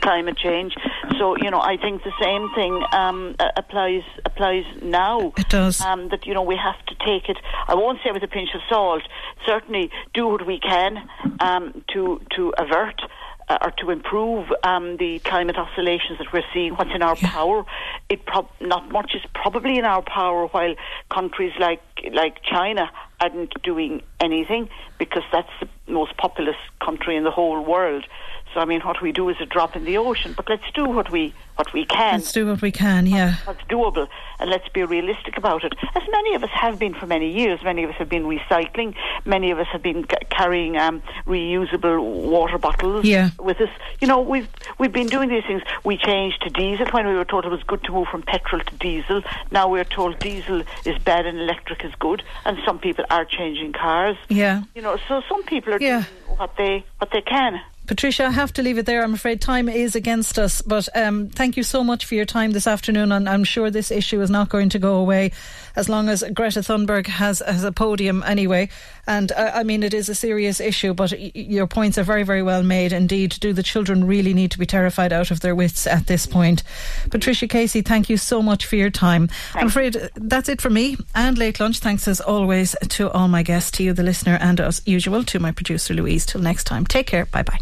climate change. So, you know, I think the same thing applies now. It does. That, you know, we have to take it, I won't say with a pinch of salt, certainly do what we can to avert or to improve the climate oscillations that we're seeing. What's in our power? Not much is probably in our power, while countries like China aren't doing anything, because that's the most populous country in the whole world. So, I mean, what we do is a drop in the ocean, but let's do what we can. Let's do what we can, yeah. What's doable, and let's be realistic about it. As many of us have been for many years, many of us have been recycling, many of us have been carrying reusable water bottles with us. You know, we've been doing these things. We changed to diesel when we were told it was good to move from petrol to diesel. Now we're told diesel is bad and electric is good, and some people are changing cars. Yeah. You know, so some people are doing what they can. Patricia, I have to leave it there. I'm afraid time is against us, but thank you so much for your time this afternoon, and I'm sure this issue is not going to go away as long as Greta Thunberg has a podium anyway. And I mean, it is a serious issue, but your points are very, very well made indeed. Do the children really need to be terrified out of their wits at this point? Patricia Casey, thank you so much for your time. Thanks. I'm afraid that's it for me and Late Lunch. Thanks as always to all my guests, to you the listener, and as usual to my producer Louise. Till next time, take care, bye bye.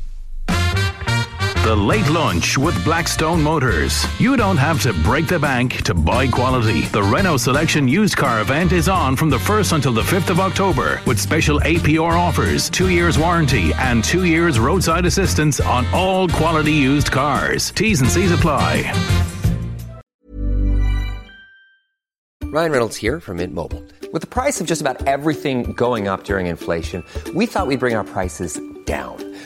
The Late Lunch with Blackstone Motors. You don't have to break the bank to buy quality. The Renault Selection Used Car event is on from the 1st until the 5th of October with special APR offers, 2 years warranty and 2 years roadside assistance on all quality used cars. T's and C's apply. Ryan Reynolds here from Mint Mobile. With the price of just about everything going up during inflation, we thought we'd bring our prices down.